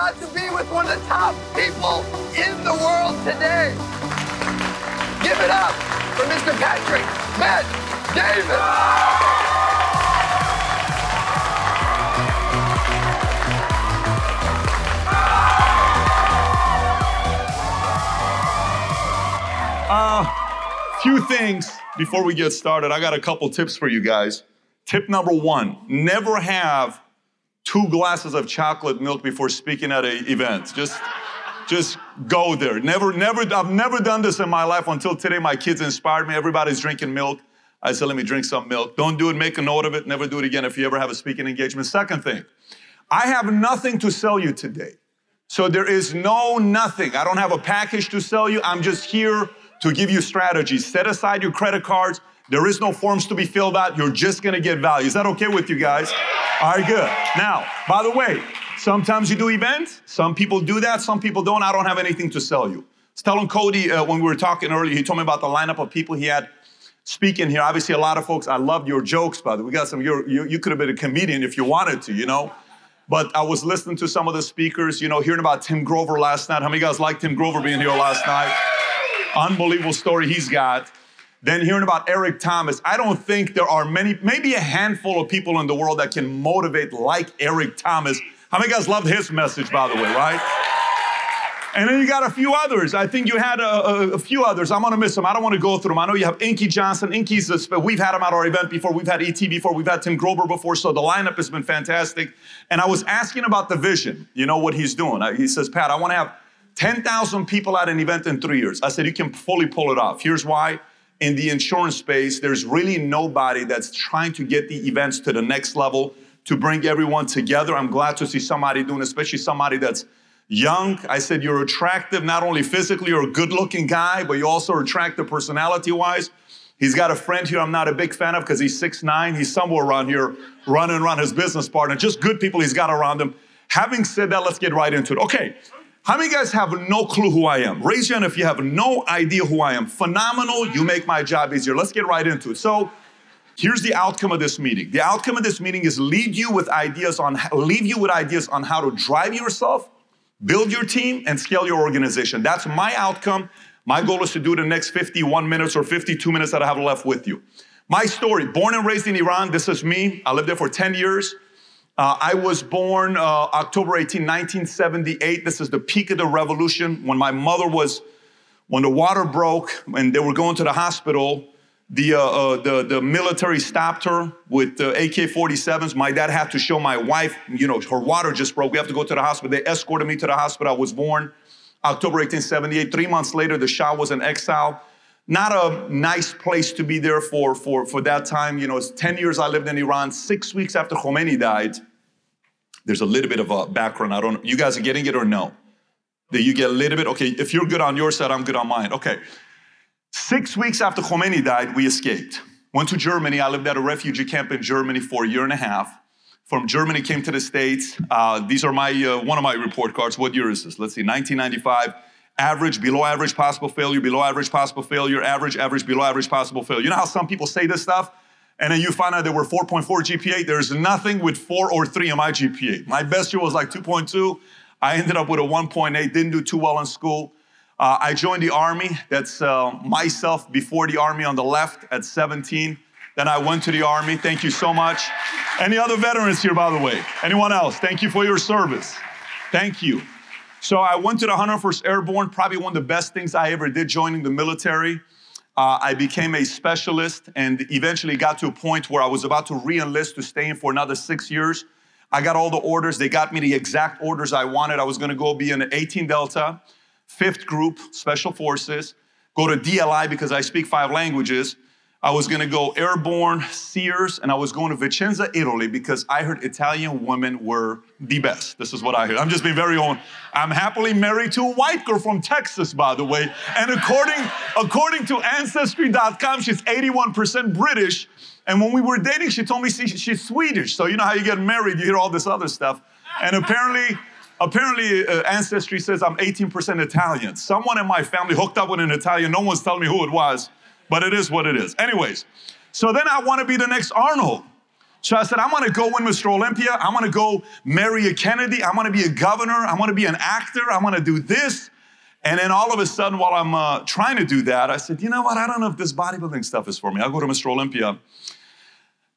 got to be with one of the top people in the world today. Give it up for Mr. Patrick Bet-David. Few things before we get started. I got a couple tips for you guys. Tip number one, never have 2 glasses of chocolate milk before speaking at an event. Just go there. I've never done this in my life until today. My kids inspired me. Everybody's drinking milk. I said, let me drink some milk. Don't do it. Make a note of it. Never do it again if you ever have a speaking engagement. Second thing, I have nothing to sell you today. So there is no nothing. I don't have a package to sell you. I'm just here to give you strategies. Set aside your credit cards. There is no forms to be filled out. You're just gonna get value. Is that okay with you guys? All right, good. Now, by the way, sometimes you do events. Some people do that, some people don't. I don't have anything to sell you. I was telling Cody when we were talking earlier, he told me about the lineup of people he had speaking here. Obviously, a lot of folks, I loved your jokes, by the way. We got some, you could have been a comedian if you wanted to, you know? But I was listening to some of the speakers, you know, hearing about Tim Grover last night. How many of you guys liked Tim Grover being here last night? Unbelievable story he's got. Then hearing about Eric Thomas. I don't think there are many, maybe a handful of people in the world that can motivate like Eric Thomas. How many guys loved his message, by the way, right? And then you got a few others. I think you had a few others. I'm gonna miss them. I don't wanna go through them. I know you have Inky Johnson. We've had him at our event before. We've had ET before. We've had Tim Grover before. So the lineup has been fantastic. And I was asking about the vision. You know what he's doing. He says, Pat, I wanna have 10,000 people at an event in 3 years. I said, you can fully pull it off. Here's why. In the insurance space, there's really nobody that's trying to get the events to the next level, to bring everyone together. I'm glad to see somebody doing, especially somebody that's young. I said, you're attractive, not only physically, you're a good-looking guy, but you also are attractive personality-wise. He's got a friend here I'm not a big fan of because he's 6'9". He's somewhere around here running around, his business partner. Just good people he's got around him. Having said that, let's get right into it. Okay. How many of you guys have no clue who I am? Raise your hand if you have no idea who I am. Phenomenal, you make my job easier. Let's get right into it. So here's the outcome of this meeting. The outcome of this meeting is leave you with ideas on how to drive yourself, build your team, and scale your organization. That's my outcome. My goal is to do the next 51 minutes or 52 minutes that I have left with you. My story, born and raised in Iran, this is me. I lived there for 10 years. I was born October 18, 1978. This is the peak of the revolution. When my mother was, when the water broke and they were going to the hospital, the military stopped her with AK-47s. My dad had to show my wife, you know, her water just broke. We have to go to the hospital. They escorted me to the hospital. I was born October 1878. 3 months later, the Shah was in exile. Not a nice place to be there for that time. You know, it's 10 years I lived in Iran. 6 weeks after Khomeini died, there's a little bit of a background. I don't know. You guys are getting it or no? That you get a little bit? Okay, if you're good on your side, I'm good on mine. Okay. 6 weeks after Khomeini died, we escaped. Went to Germany. I lived at a refugee camp in Germany for a year and a half. From Germany, came to the States. These are my one of my report cards. What year is this? Let's see, 1995. Average, below average, possible failure, below average, possible failure, average, average, below average, possible failure. You know how some people say this stuff? And then you find out they were 4.4 GPA. There's nothing with 4 or 3 in my GPA. My best year was like 2.2. I ended up with a 1.8. Didn't do too well in school. I joined the Army. That's myself before the Army on the left at 17. Then I went to the Army. Thank you so much. Any other veterans here, by the way? Anyone else? Thank you for your service. Thank you. So I went to the 101st Airborne, probably one of the best things I ever did, joining the military. I became a specialist and eventually got to a point where I was about to re-enlist to stay in for another 6 years. I got all the orders. They got me the exact orders I wanted. I was going to go be in the 18 Delta, 5th Group, Special Forces, go to DLI because I speak 5 languages. I was going to go Airborne, Sears, and I was going to Vicenza, Italy, because I heard Italian women were the best. This is what I heard. I'm just being very own. I'm happily married to a white girl from Texas, by the way. And according to Ancestry.com, she's 81% British. And when we were dating, she told me she's Swedish. So you know how you get married, you hear all this other stuff. And apparently, Ancestry says I'm 18% Italian. Someone in my family hooked up with an Italian. No one's telling me who it was. But it is what it is. Anyways, so then I want to be the next Arnold. So I said, I want to go win Mr. Olympia. I want to go marry a Kennedy. I want to be a governor. I want to be an actor. I want to do this. And then all of a sudden, while I'm trying to do that, I said, you know what? I don't know if this bodybuilding stuff is for me. I'll go to Mr. Olympia.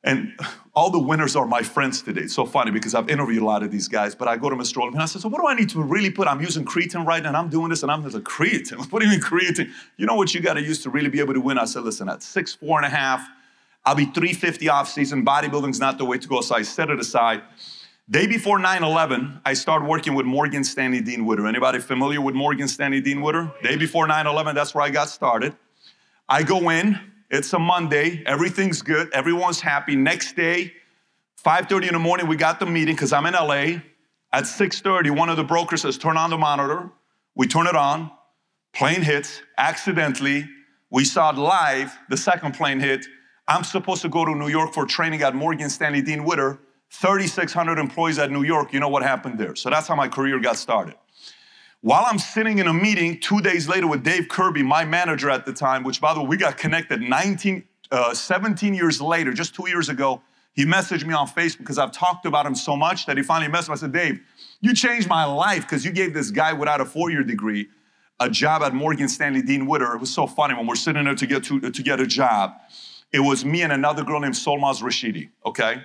And all the winners are my friends today. It's so funny because I've interviewed a lot of these guys, but I go to Mr. Olympia and I said, so what do I need to really put? I'm using creatine right now and I'm doing this and I'm just like, creatine? What do you mean creatine? You know what you got to use to really be able to win? I said, listen, at 6'4.5", I'll be 350 off season. Bodybuilding's not the way to go. So I set it aside. Day before 9/11, I started working with Morgan Stanley Dean Witter. Anybody familiar with Morgan Stanley Dean Witter? Day before 9/11, that's where I got started. I go in, it's a Monday, everything's good, everyone's happy. Next day, 5:30 in the morning, we got the meeting because I'm in LA. At 6:30, one of the brokers says, turn on the monitor. We turn it on, plane hits, accidentally. We saw it live, the second plane hit. I'm supposed to go to New York for training at Morgan Stanley Dean Witter. 3,600 employees at New York, you know what happened there. So that's how my career got started. While I'm sitting in a meeting 2 days later with Dave Kirby, my manager at the time, which by the way, we got connected 17 years later, just 2 years ago, he messaged me on Facebook because I've talked about him so much that he finally messaged me. I said, Dave, you changed my life because you gave this guy without a four-year degree a job at Morgan Stanley Dean Witter. It was so funny when we're sitting there to get a job. It was me and another girl named Solmaz Rashidi, okay?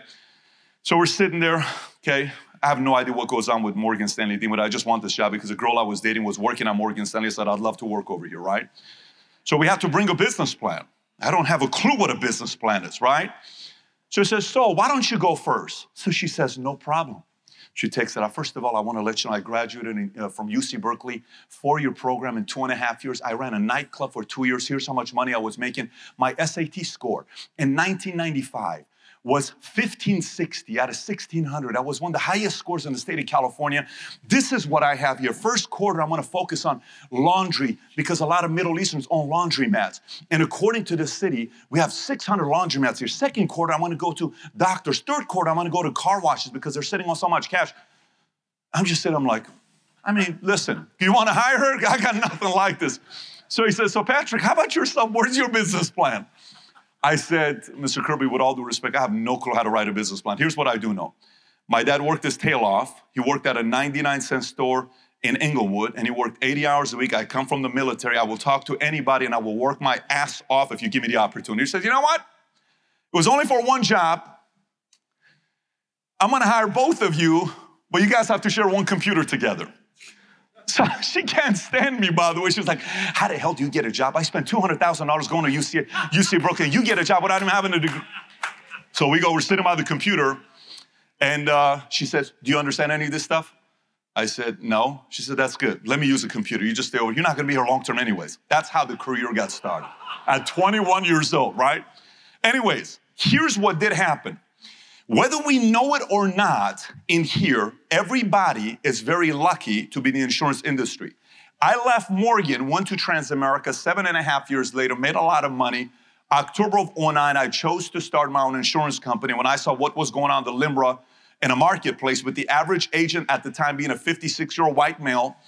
So we're sitting there, okay, I have no idea what goes on with Morgan Stanley Dean, but I just want this job because the girl I was dating was working at Morgan Stanley. I said, I'd love to work over here, right? So we have to bring a business plan. I don't have a clue what a business plan is, right? So she says, so why don't you go first? So she says, no problem. She takes it out. First of all, I want to let you know I graduated from UC Berkeley, four-year program in 2.5 years. I ran a nightclub for 2 years. Here's how much money I was making. My SAT score in 1995. Was 1560 out of 1600. I was one of the highest scores in the state of California. This is what I have here. First quarter, I'm gonna focus on laundry because a lot of Middle Easterns own laundromats. And according to the city, we have 600 laundromats here. Second quarter, I wanna go to doctors. Third quarter, I wanna go to car washes because they're sitting on so much cash. I'm just sitting, I'm like, I mean, listen, do you wanna hire her? I got nothing like this. So he says, so Patrick, how about yourself? Where's your business plan? I said, Mr. Kirby, with all due respect, I have no clue how to write a business plan. Here's what I do know. My dad worked his tail off. He worked at a 99-cent store in Inglewood, and he worked 80 hours a week. I come from the military. I will talk to anybody, and I will work my ass off if you give me the opportunity. He says, you know what? It was only for one job. I'm going to hire both of you, but you guys have to share one computer together. So she can't stand me, by the way. She was like, how the hell do you get a job? I spent $200,000 going to UC Berkeley. You get a job without even having a degree. So we go, we're sitting by the computer. And she says, do you understand any of this stuff? I said, no. She said, that's good. Let me use a computer. You just stay over. You're not going to be here long term anyways. That's how the career got started. At 21 years old, right? Anyways, here's what did happen. Whether we know it or not, in here, everybody is very lucky to be in the insurance industry. I left Morgan, went to Transamerica 7.5 years later, made a lot of money. October of 2009, I chose to start my own insurance company when I saw what was going on, the LIMRA, in a marketplace with the average agent at the time being a 56-year-old white male.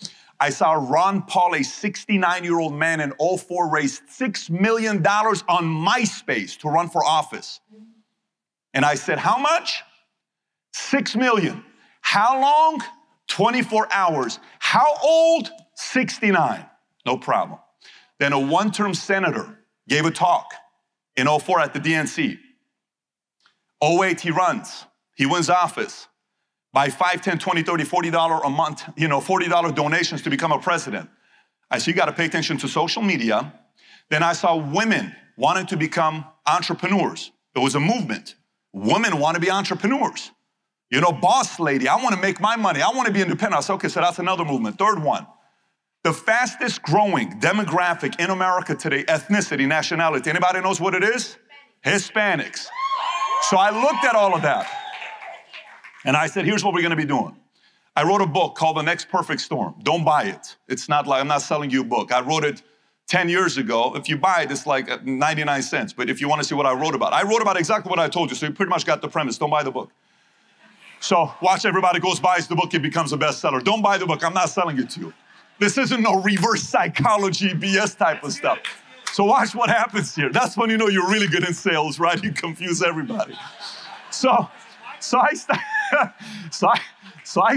I saw Ron Paul, a 69-year-old man in 2004, raised $6 million on MySpace to run for office. And I said, how much? $6 million. How long? 24 hours. How old? 69. No problem. Then a one-term senator gave a talk in 2004 at the DNC. 2008, he runs. He wins office. By $5, $10, $20, $30, $40 a month, you know, $40 donations to become a president. I said, you got to pay attention to social media. Then I saw women wanting to become entrepreneurs. It was a movement. Women want to be entrepreneurs. You know, boss lady, I want to make my money. I want to be independent. I said, okay, so that's another movement. Third one, the fastest growing demographic in America today, ethnicity, nationality. Anybody knows what it is? Hispanics. So I looked at all of that and I said, here's what we're going to be doing. I wrote a book called The Next Perfect Storm. Don't buy it. It's not like, I'm not selling you a book. I wrote it 10 years ago. If you buy it, it's like 99 cents. But if you want to see what I wrote about exactly what I told you. So you pretty much got the premise. Don't buy the book. So watch everybody goes, buys the book, it becomes a bestseller. Don't buy the book. I'm not selling it to you. This isn't no reverse psychology BS type of stuff. So watch what happens here. That's when you know you're really good in sales, right? You confuse everybody. So I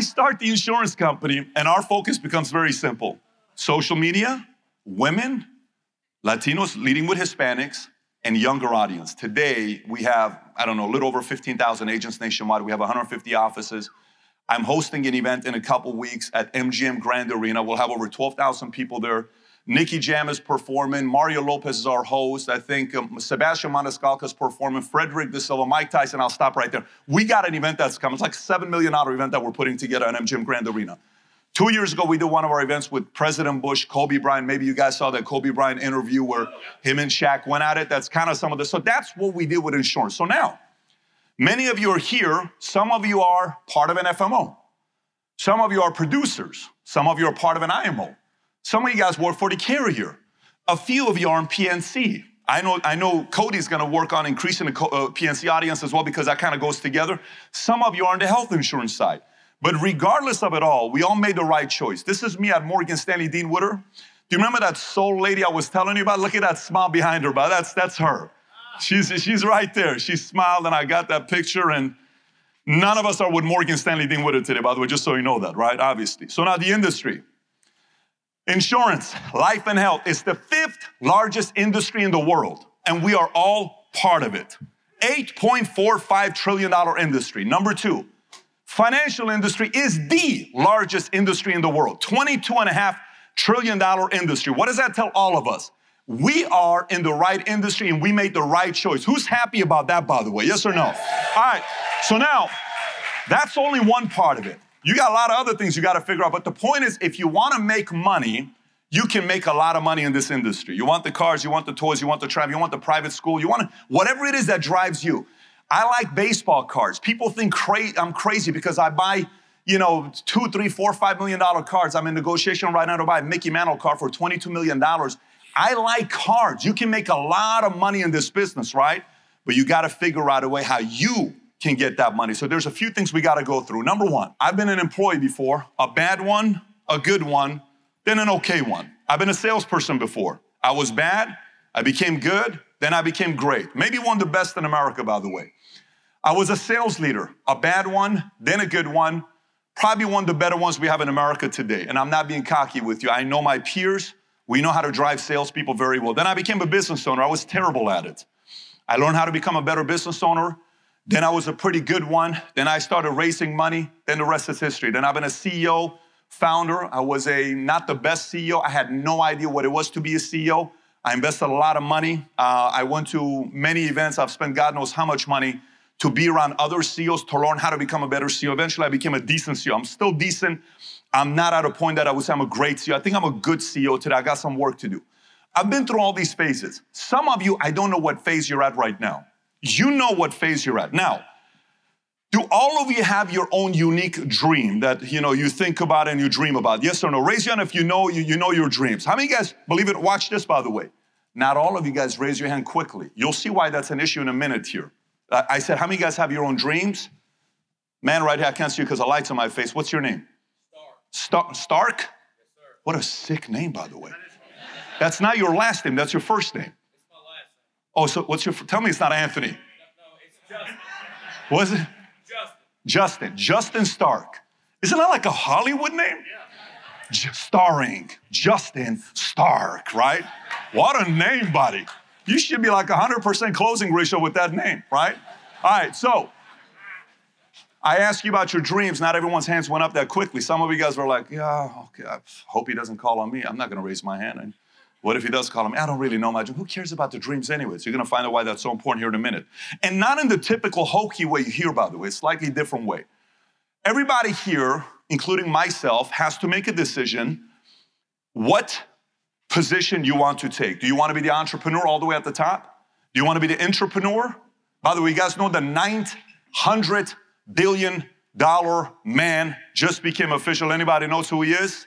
start the insurance company, and our focus becomes very simple. Social media, women, Latinos leading with Hispanics, and younger audience. Today, we have, I don't know, a little over 15,000 agents nationwide. We have 150 offices. I'm hosting an event in a couple weeks at MGM Grand Arena. We'll have over 12,000 people there. Nicky Jam is performing. Mario Lopez is our host. I think Sebastian Maniscalco is performing. Frederick De Silva, Mike Tyson. I'll stop right there. We got an event that's coming. It's like a $7 million event that we're putting together at MGM Grand Arena. 2 years ago, we did one of our events with President Bush, Kobe Bryant. Maybe you guys saw that Kobe Bryant interview where him and Shaq went at it. That's kind of some of this. So that's what we did with insurance. So now, many of you are here. Some of you are part of an FMO. Some of you are producers. Some of you are part of an IMO. Some of you guys work for the carrier. A few of you are on PNC. I know Cody's going to work on increasing the PNC audience as well, because that kind of goes together. Some of you are on the health insurance side. But regardless of it all, we all made the right choice. This is me at Morgan Stanley Dean Witter. Do you remember that soul lady I was telling you about? Look at that smile behind her, bro. That's her. She's right there. She smiled, and I got that picture, and none of us are with Morgan Stanley Dean Witter today, by the way, just so you know that, right? Obviously. So now the industry. Insurance, life, and health is the fifth largest industry in the world, and we are all part of it. $8.45 trillion industry. Number two. Financial industry is the largest industry in the world, $22.5 trillion industry. What does that tell all of us? We are in the right industry, and we made the right choice. Who's happy about that, by the way? Yes or no? All right, so now, that's only one part of it. You got a lot of other things you got to figure out, but the point is, if you want to make money, you can make a lot of money in this industry. You want the cars, you want the toys, you want the travel, you want the private school, you want whatever it is that drives you. I like baseball cards. People think I'm crazy because I buy, you know, $2, $3, $4, $5 million cards. I'm in negotiation right now to buy a Mickey Mantle card for $22 million. I like cards. You can make a lot of money in this business, right? But you got to figure out a way how you can get that money. So there's a few things we got to go through. Number one, I've been an employee before, a bad one, a good one, then an okay one. I've been a salesperson before. I was bad. I became good. Then I became great. Maybe one of the best in America, by the way. I was a sales leader, a bad one, then a good one, probably one of the better ones we have in America today. And I'm not being cocky with you. I know my peers. We know how to drive salespeople very well. Then I became a business owner. I was terrible at it. I learned how to become a better business owner. Then I was a pretty good one. Then I started raising money. Then the rest is history. Then I've been a CEO, founder. I was not the best CEO. I had no idea what it was to be a CEO. I invested a lot of money. I went to many events. I've spent God knows how much money to be around other CEOs, to learn how to become a better CEO. Eventually, I became a decent CEO. I'm still decent. I'm not at a point that I would say I'm a great CEO. I think I'm a good CEO today. I got some work to do. I've been through all these phases. Some of you, I don't know what phase you're at right now. You know what phase you're at. Now, do all of you have your own unique dream that, you know, you think about and you dream about? Yes or no? Raise your hand if you know your dreams. How many of you guys believe it? Watch this, by the way. Not all of you guys raise your hand quickly. You'll see why that's an issue in a minute here. I said, how many of you guys have your own dreams? Man right here, I can't see you because the light's on my face. What's your name? Stark. Stark? Yes, sir. What a sick name, by the way. That's not your last name. That's your first name. It's my last name. Oh, so what's your, tell me it's not Anthony. No, it's Justin. Was it? Justin. Justin Stark. Isn't that like a Hollywood name? Yeah. Starring. Justin Stark, right? What a name, buddy. You should be like 100% closing ratio with that name, right? All right, so I asked you about your dreams. Not everyone's hands went up that quickly. Some of you guys were like, yeah, okay, I hope he doesn't call on me. I'm not going to raise my hand. And what if he does call on me? I don't really know my dream. Who cares about the dreams anyways? You're going to find out why that's so important here in a minute. And not in the typical hokey way you hear, by the way. It's a slightly different way. Everybody here, including myself, has to make a decision what position you want to take. Do you want to be the entrepreneur all the way at the top? Do you want to be the intrapreneur? By the way, you guys know the $900 billion man just became official. Anybody knows who he is?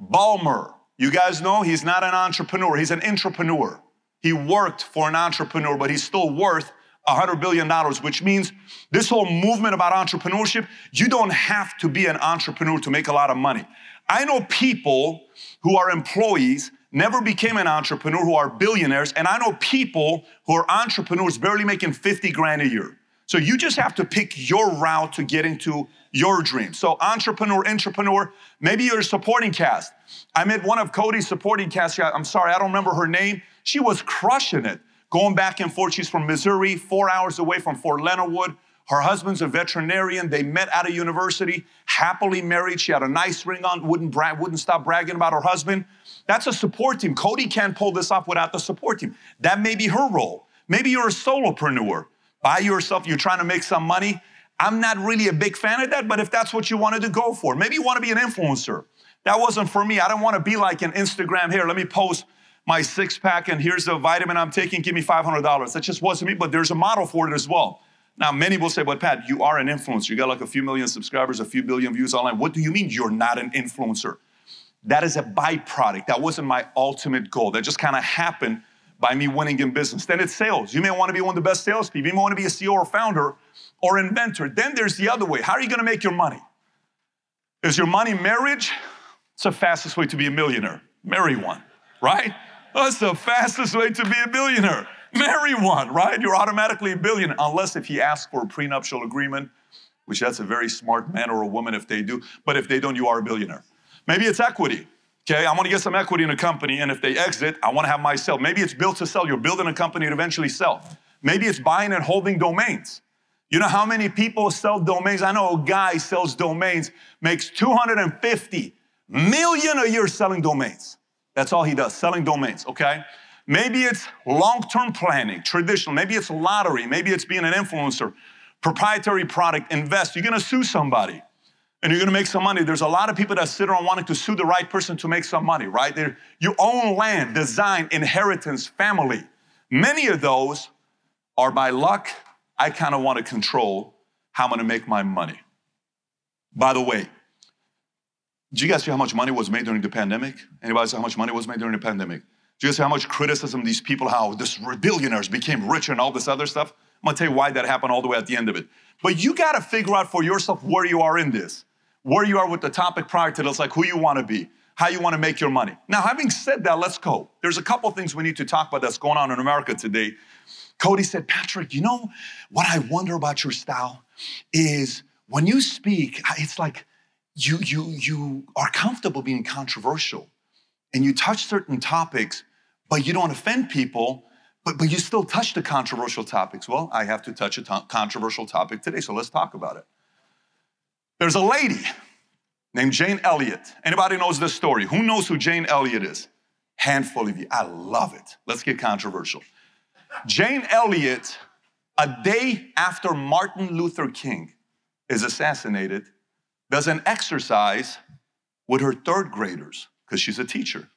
Ballmer. You guys know he's not an entrepreneur. He's an intrapreneur. He worked for an entrepreneur, but he's still worth $100 billion, which means this whole movement about entrepreneurship, you don't have to be an entrepreneur to make a lot of money. I know people who are employees, never became an entrepreneur, who are billionaires, and I know people who are entrepreneurs barely making 50 grand a year. So you just have to pick your route to get into your dream. So entrepreneur, intrapreneur, maybe you're a supporting cast. I met one of Cody's supporting cast. I'm sorry, I don't remember her name. She was crushing it, going back and forth. She's from Missouri, 4 hours away from Fort Leonard Wood. Her husband's a veterinarian. They met out of university, happily married. She had a nice ring on, wouldn't stop bragging about her husband. That's a support team. Cody can't pull this off without the support team. That may be her role. Maybe you're a solopreneur. By yourself, you're trying to make some money. I'm not really a big fan of that, but if that's what you wanted to go for. Maybe you want to be an influencer. That wasn't for me. I don't want to be like an Instagram, here, let me post my six pack and here's the vitamin I'm taking, give me $500. That just wasn't me, but there's a model for it as well. Now, many will say, but Pat, you are an influencer. You got like a few million subscribers, a few billion views online. What do you mean you're not an influencer? That is a byproduct. That wasn't my ultimate goal. That just kind of happened by me winning in business. Then it's sales. You may want to be one of the best salespeople. You may want to be a CEO or founder or inventor. Then there's the other way. How are you going to make your money? Is your money marriage? It's the fastest way to be a millionaire. Marry one, right? That's the fastest way to be a billionaire. Marry one, right? You're automatically a billionaire, unless if he asks for a prenuptial agreement, which that's a very smart man or a woman if they do. But if they don't, you are a billionaire. Maybe it's equity. Okay, I want to get some equity in a company, and if they exit, I want to have myself. Maybe it's build to sell. You're building a company to eventually sell. Maybe it's buying and holding domains. You know how many people sell domains? I know a guy sells domains, makes $250 million a year selling domains. That's all he does, selling domains, okay? Maybe it's long-term planning, traditional. Maybe it's lottery. Maybe it's being an influencer, proprietary product, invest. You're going to sue somebody. And you're going to make some money. There's a lot of people that sit around wanting to sue the right person to make some money, right? You own land, design, inheritance, family. Many of those are by luck. I kind of want to control how I'm going to make my money. By the way, do you guys see how much money was made during the pandemic? Anybody see how much money was made during the pandemic? Do you guys see how much criticism these people, how these billionaires became rich and all this other stuff? I'm going to tell you why that happened all the way at the end of it. But you got to figure out for yourself where you are in this. Where you are with the topic prior to this, like who you want to be, how you want to make your money. Now, having said that, let's go. There's a couple of things we need to talk about that's going on in America today. Cody said, Patrick, you know what I wonder about your style is when you speak, it's like you are comfortable being controversial and you touch certain topics, but you don't offend people, but you still touch the controversial topics. Well, I have to touch a controversial topic today, so let's talk about it. There's a lady named Jane Elliott. Anybody knows this story? Who knows who Jane Elliott is? Handful of you. I love it. Let's get controversial. Jane Elliott, a day after Martin Luther King is assassinated, does an exercise with her third graders because she's a teacher.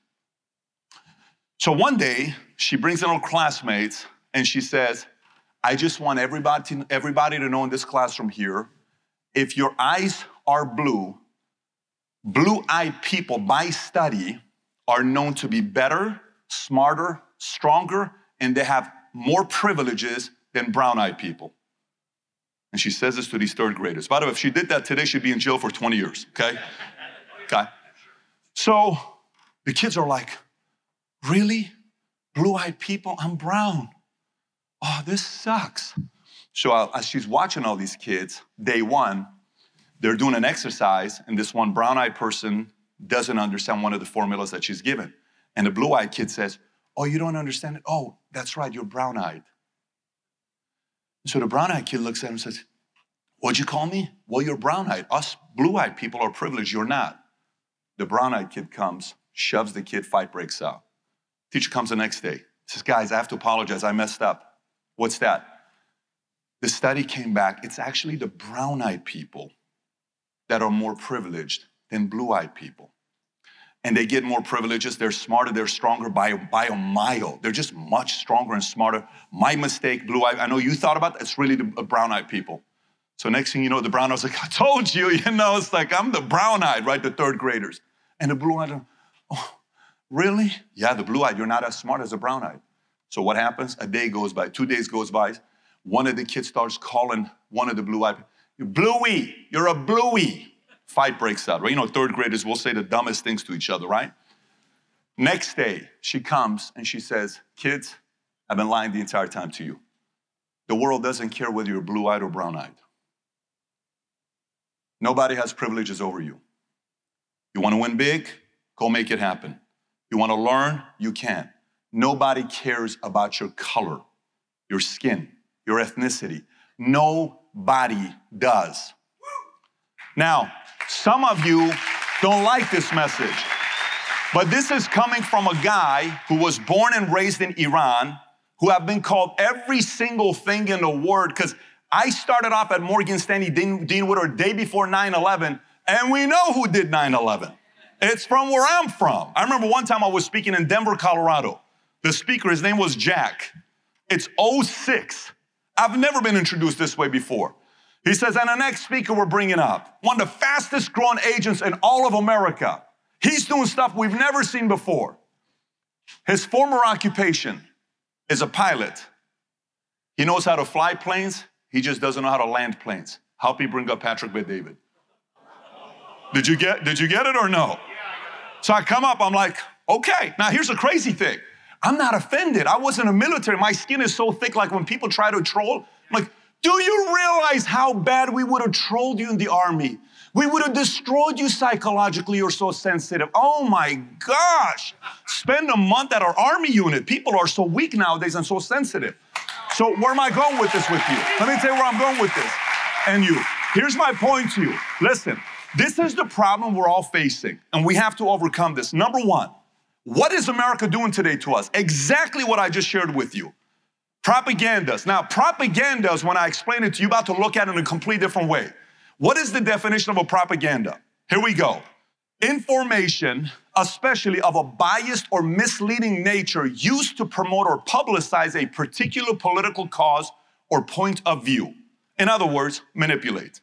So one day, she brings in her classmates and she says, I just want everybody to know in this classroom here, if your eyes are blue, blue-eyed people by study are known to be better, smarter, stronger, and they have more privileges than brown-eyed people. And she says this to these third graders. By the way, if she did that today, she'd be in jail for 20 years, okay? Okay. So the kids are like, really? Blue-eyed people? I'm brown. Oh, this sucks. So as she's watching all these kids, day one, they're doing an exercise, and this one brown-eyed person doesn't understand one of the formulas that she's given. And the blue-eyed kid says, oh, you don't understand it? Oh, that's right, you're brown-eyed. So the brown-eyed kid looks at him and says, what'd you call me? Well, you're brown-eyed. Us blue-eyed people are privileged, you're not. The brown-eyed kid comes, shoves the kid, fight breaks out. Teacher comes the next day, says, guys, I have to apologize, I messed up. What's that? The study came back, it's actually the brown-eyed people that are more privileged than blue-eyed people. And they get more privileges, they're smarter, they're stronger by a mile. They're just much stronger and smarter. My mistake, blue-eyed, I know you thought about that, it's really the brown-eyed people. So next thing you know, the brown-eyed's like, I told you, you know, it's like, I'm the brown-eyed, right, the third graders. And the blue-eyed, oh, really? Yeah, the blue-eyed, you're not as smart as the brown-eyed. So what happens? A day goes by, 2 days goes by, one of the kids starts calling one of the blue-eyed, Bluey, you're a bluey. Fight breaks out, right? You know, third graders will say the dumbest things to each other, right? Next day, she comes and she says, kids, I've been lying the entire time to you. The world doesn't care whether you're blue-eyed or brown-eyed. Nobody has privileges over you. You want to win big? Go make it happen. You want to learn? You can. Nobody cares about your color, your skin, your ethnicity. Nobody does. Now, some of you don't like this message, but this is coming from a guy who was born and raised in Iran, who have been called every single thing in the world, because I started off at Morgan Stanley Dean Witter a day before 9/11, and we know who did 9/11. It's from where I'm from. I remember one time I was speaking in Denver, Colorado. The speaker, his name was Jack. It's 06. I've never been introduced this way before. He says, and the next speaker we're bringing up, one of the fastest growing agents in all of America. He's doing stuff we've never seen before. His former occupation is a pilot. He knows how to fly planes. He just doesn't know how to land planes. Help me bring up Patrick Bet-David. Did you get it or no? So I come up, I'm like, okay. Now here's a crazy thing. I'm not offended. I wasn't in the military. My skin is so thick, like when people try to troll, I'm like, do you realize how bad we would have trolled you in the army? We would have destroyed you psychologically. You're so sensitive. Oh my gosh. Spend a month at our army unit. People are so weak nowadays and so sensitive. So where am I going with this with you? Let me tell you where I'm going with this and you. Here's my point to you. Listen. This is the problem we're all facing, and we have to overcome this. Number one, what is America doing today to us? Exactly what I just shared with you. Propagandas. Now, propagandas, when I explain it to you, you're about to look at it in a completely different way. What is the definition of a propaganda? Here we go. Information, especially of a biased or misleading nature, used to promote or publicize a particular political cause or point of view. In other words, manipulate.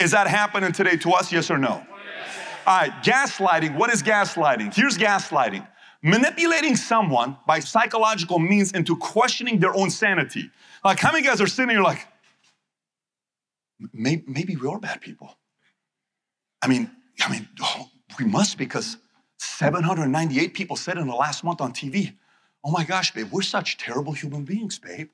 Is that happening today to us, yes or no? Yes. All right, gaslighting. What is gaslighting? Here's gaslighting. Manipulating someone by psychological means into questioning their own sanity. Like, how many guys are sitting here like, maybe we are bad people. I mean, oh, we must, because 798 people said in the last month on TV, oh my gosh, babe, we're such terrible human beings, babe.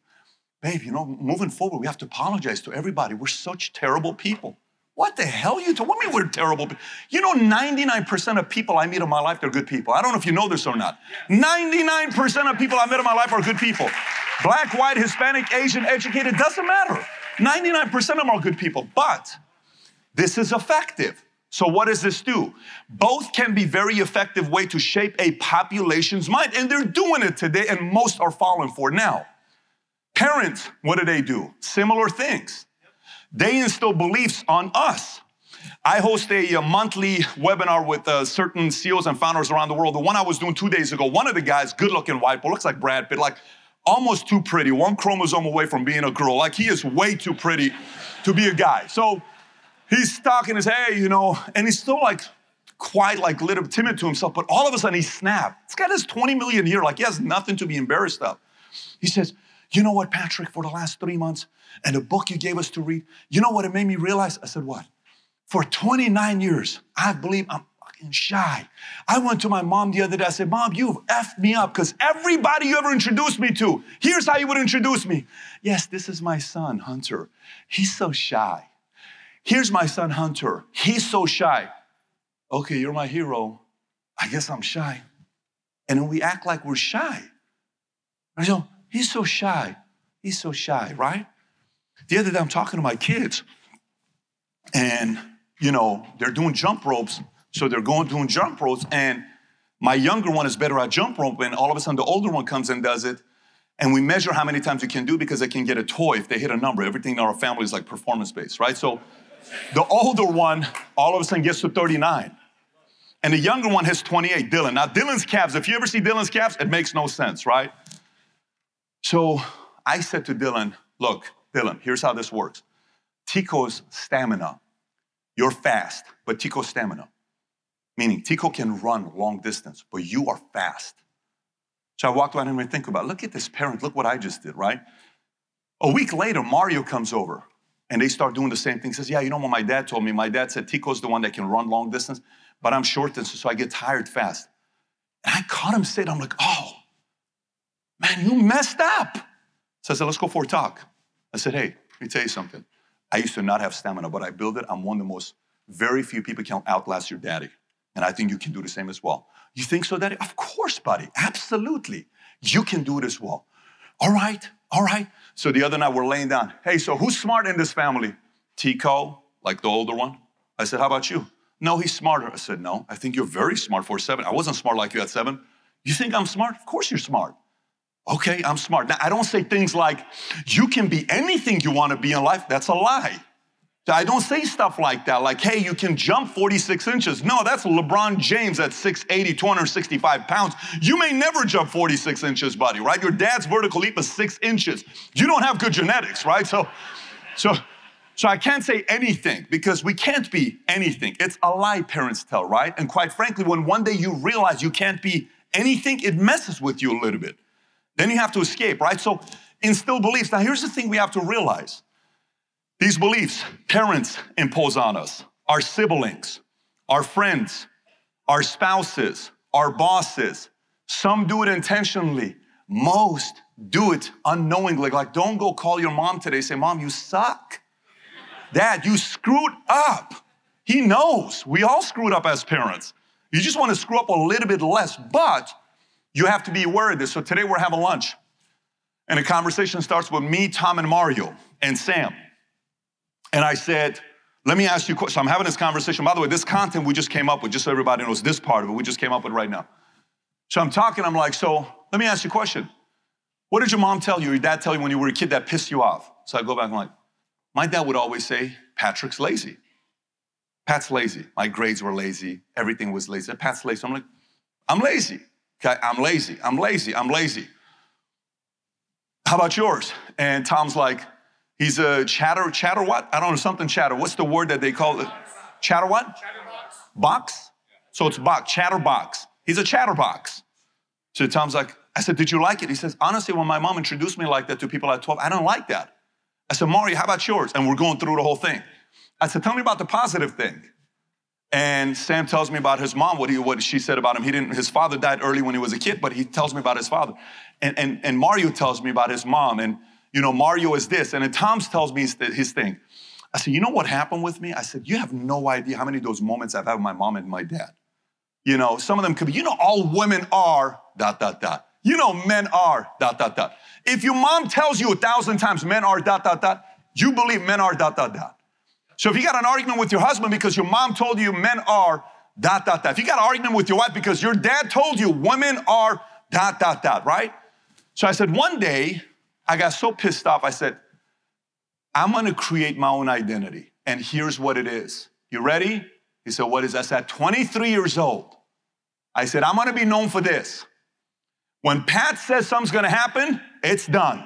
Babe, you know, moving forward, we have to apologize to everybody. We're such terrible people. What the hell are you talking? What do you mean we're terrible people? You know, 99% of people I meet in my life, they're good people. I don't know if you know this or not. 99% of people I met in my life are good people. Black, white, Hispanic, Asian, educated, doesn't matter. 99% of them are good people, but this is effective. So what does this do? Both can be very effective way to shape a population's mind, and they're doing it today, and most are falling for it now. Parents, what do? Similar things. They instill beliefs on us. I host a monthly webinar with certain CEOs and founders around the world. The one I was doing 2 days ago, one of the guys, good-looking white boy, looks like Brad Pitt, like almost too pretty, one chromosome away from being a girl. Like, he is way too pretty to be a guy. So he's talking his, hey, you know, and he's still like quiet, like a little timid to himself, but all of a sudden he snapped. This guy has 20 million a year, like he has nothing to be embarrassed of. He says, you know what, Patrick, for the last 3 months and the book you gave us to read, you know what it made me realize? I said, what? For 29 years, I believe I'm fucking shy. I went to my mom the other day. I said, Mom, you've effed me up because everybody you ever introduced me to, here's how you would introduce me. Yes, this is my son, Hunter. He's so shy. Here's my son, Hunter. He's so shy. Okay, you're my hero. I guess I'm shy. And then we act like we're shy. I said, he's so shy, right? The other day I'm talking to my kids and, you know, they're doing jump ropes. So they're doing jump ropes and my younger one is better at jump rope and all of a sudden the older one comes and does it and we measure how many times you can do because they can get a toy if they hit a number. Everything in our family is like performance-based, right? So the older one all of a sudden gets to 39 and the younger one has 28, Dylan. Now Dylan's calves, if you ever see Dylan's calves, it makes no sense, right? So I said to Dylan, look, Dylan, here's how this works. Tico's stamina, you're fast, but Tico's stamina, meaning Tico can run long distance, but you are fast. So I walked around him and think about, look at this parent, look what I just did, right? A week later, Mario comes over and they start doing the same thing. He says, yeah, you know what my dad told me? My dad said, Tico's the one that can run long distance, but I'm short distance, so I get tired fast. And I caught him saying, I'm like, oh, man, you messed up. So I said, let's go for a talk. I said, hey, let me tell you something. I used to not have stamina, but I built it. I'm one of the most, very few people can outlast your daddy. And I think you can do the same as well. You think so, daddy? Of course, buddy, absolutely. You can do it as well. All right, all right. So the other night we're laying down. Hey, so who's smart in this family? Tico, like the older one. I said, how about you? No, he's smarter. I said, no, I think you're very smart for 7. I wasn't smart like you at 7. You think I'm smart? Of course you're smart. Okay, I'm smart. Now, I don't say things like, you can be anything you want to be in life. That's a lie. I don't say stuff like that, like, hey, you can jump 46 inches. No, that's LeBron James at 6'80", 265 pounds. You may never jump 46 inches, buddy, right? Your dad's vertical leap is 6 inches. You don't have good genetics, right? So I can't say anything because we can't be anything. It's a lie parents tell, right? And quite frankly, when one day you realize you can't be anything, it messes with you a little bit. Then you have to escape, right? So instill beliefs. Now, here's the thing we have to realize. These beliefs, parents impose on us, our siblings, our friends, our spouses, our bosses. Some do it intentionally. Most do it unknowingly. Like, don't go call your mom today. Say, mom, you suck. Dad, you screwed up. He knows. We all screwed up as parents. You just want to screw up a little bit less, but you have to be aware of this. So today we're having lunch, and a conversation starts with me, Tom, and Mario, and Sam. And I said, let me ask you a question. So I'm having this conversation. By the way, this content we just came up with, just so everybody knows, this part of it, we just came up with right now. So I'm talking, I'm like, so let me ask you a question. What did your mom tell you, or your dad tell you when you were a kid that pissed you off? So I go back, I'm like, my dad would always say, Patrick's lazy. Pat's lazy. My grades were lazy. Everything was lazy. Pat's lazy. So I'm like, I'm lazy. Okay, I'm lazy. I'm lazy. I'm lazy. How about yours? And Tom's like, he's a chatter what? I don't know, something chatter. What's the word that they call it? Chatter what? Chatterbox. Box? So it's box, chatterbox. He's a chatterbox. So Tom's like, I said, did you like it? He says, honestly, when my mom introduced me like that to people at 12, I don't like that. I said, Mario, how about yours? And we're going through the whole thing. I said, tell me about the positive thing. And Sam tells me about his mom, what she said about him. His father died early when he was a kid, but he tells me about his father. And Mario tells me about his mom. And you know, Mario is this. And then Tom tells me his thing. I said, you know what happened with me? I said, you have no idea how many of those moments I've had with my mom and my dad. You know, some of them could be, you know, all women are, dot, dot, dot. You know, men are, dot, dot, dot. If your mom tells you 1,000 times men are, dot, dot, dot, you believe men are, dot, dot, dot. So if you got an argument with your husband because your mom told you men are, dot, dot, dot. If you got an argument with your wife because your dad told you women are, dot, dot, dot, right? So I said, one day, I got so pissed off, I said, I'm gonna create my own identity, and here's what it is. You ready? He said, what is that? I said, at 23 years old, I said, I'm gonna be known for this. When Pat says something's gonna happen, it's done.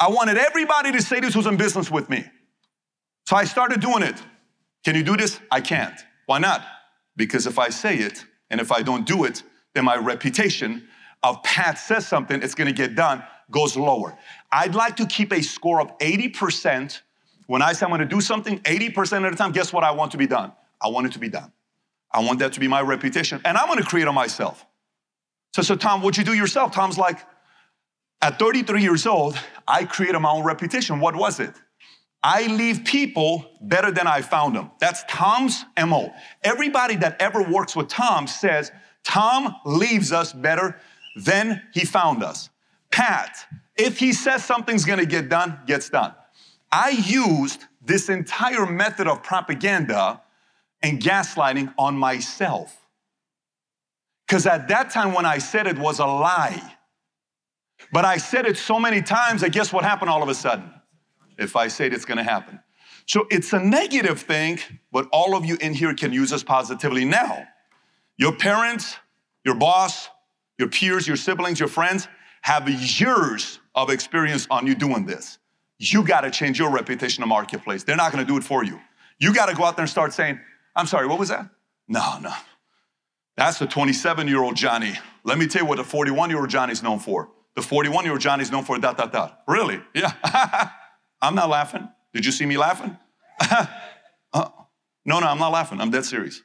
I wanted everybody to say this who's in business with me. So I started doing it. Can you do this? I can't. Why not? Because if I say it, and if I don't do it, then my reputation of Pat says something, it's gonna get done, goes lower. I'd like to keep a score of 80%. When I say I'm gonna do something, 80% of the time, guess what I want to be done? I want it to be done. I want that to be my reputation, and I'm gonna create it myself. So Tom, what'd you do yourself? Tom's like, at 33 years old, I created my own reputation. What was it? I leave people better than I found them. That's Tom's MO. Everybody that ever works with Tom says, Tom leaves us better than he found us. Pat, if he says something's gonna get done, gets done. I used this entire method of propaganda and gaslighting on myself. Because at that time when I said it was a lie. But I said it so many times that guess what happened all of a sudden? If I say it, it's gonna happen. So it's a negative thing, but all of you in here can use this positively now. Your parents, your boss, your peers, your siblings, your friends, have years of experience on you doing this. You got to change your reputation in the marketplace. They're not going to do it for you. You got to go out there and start saying, I'm sorry, what was that? No. That's the 27-year-old Johnny. Let me tell you what the 41-year-old Johnny's known for. The 41-year-old Johnny's known for dot, dot, dot. Really? Yeah. I'm not laughing. Did you see me laughing? No, I'm not laughing. I'm dead serious.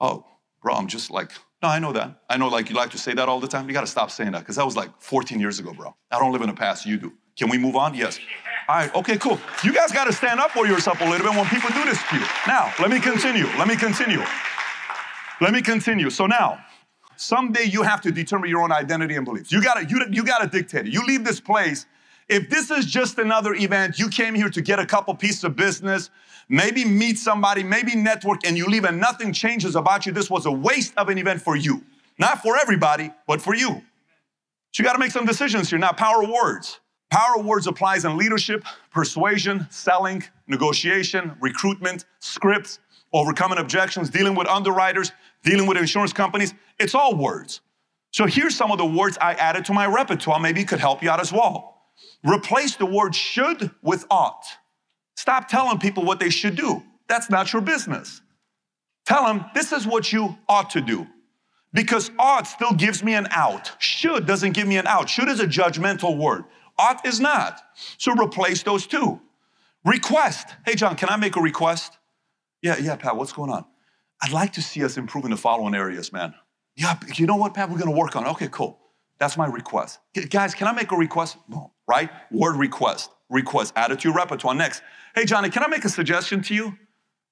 Oh, bro, I'm just like No, I know that. I know, like, you like to say that all the time. You got to stop saying that, because that was like 14 years ago, bro. I don't live in the past. You do. Can we move on? Yes. All right, okay, cool. You guys got to stand up for yourself a little bit when people do this to you. Now, let me continue. So now, someday you have to determine your own identity and beliefs. You gotta dictate it. You leave this place. If this is just another event, you came here to get a couple pieces of business, maybe meet somebody, maybe network, and you leave and nothing changes about you, this was a waste of an event for you. Not for everybody, but for you. So you gotta make some decisions here. Now, power of words. Power of words applies in leadership, persuasion, selling, negotiation, recruitment, scripts, overcoming objections, dealing with underwriters, dealing with insurance companies. It's all words. So here's some of the words I added to my repertoire. Maybe it could help you out as well. Replace the word should with ought. Stop telling people what they should do. That's not your business. Tell them this is what you ought to do, because ought still gives me an out. Should doesn't give me an out. Should is a judgmental word. Ought is not. So replace those two. Request. Hey, John, can I make a request? Yeah, Pat, what's going on? I'd like to see us improve in the following areas, man. Yeah, you know what, Pat, we're going to work on it. Okay, cool. That's my request. Guys, can I make a request? No, right? Word request. Request. Add it to your repertoire. Next. Hey, Johnny, can I make a suggestion to you?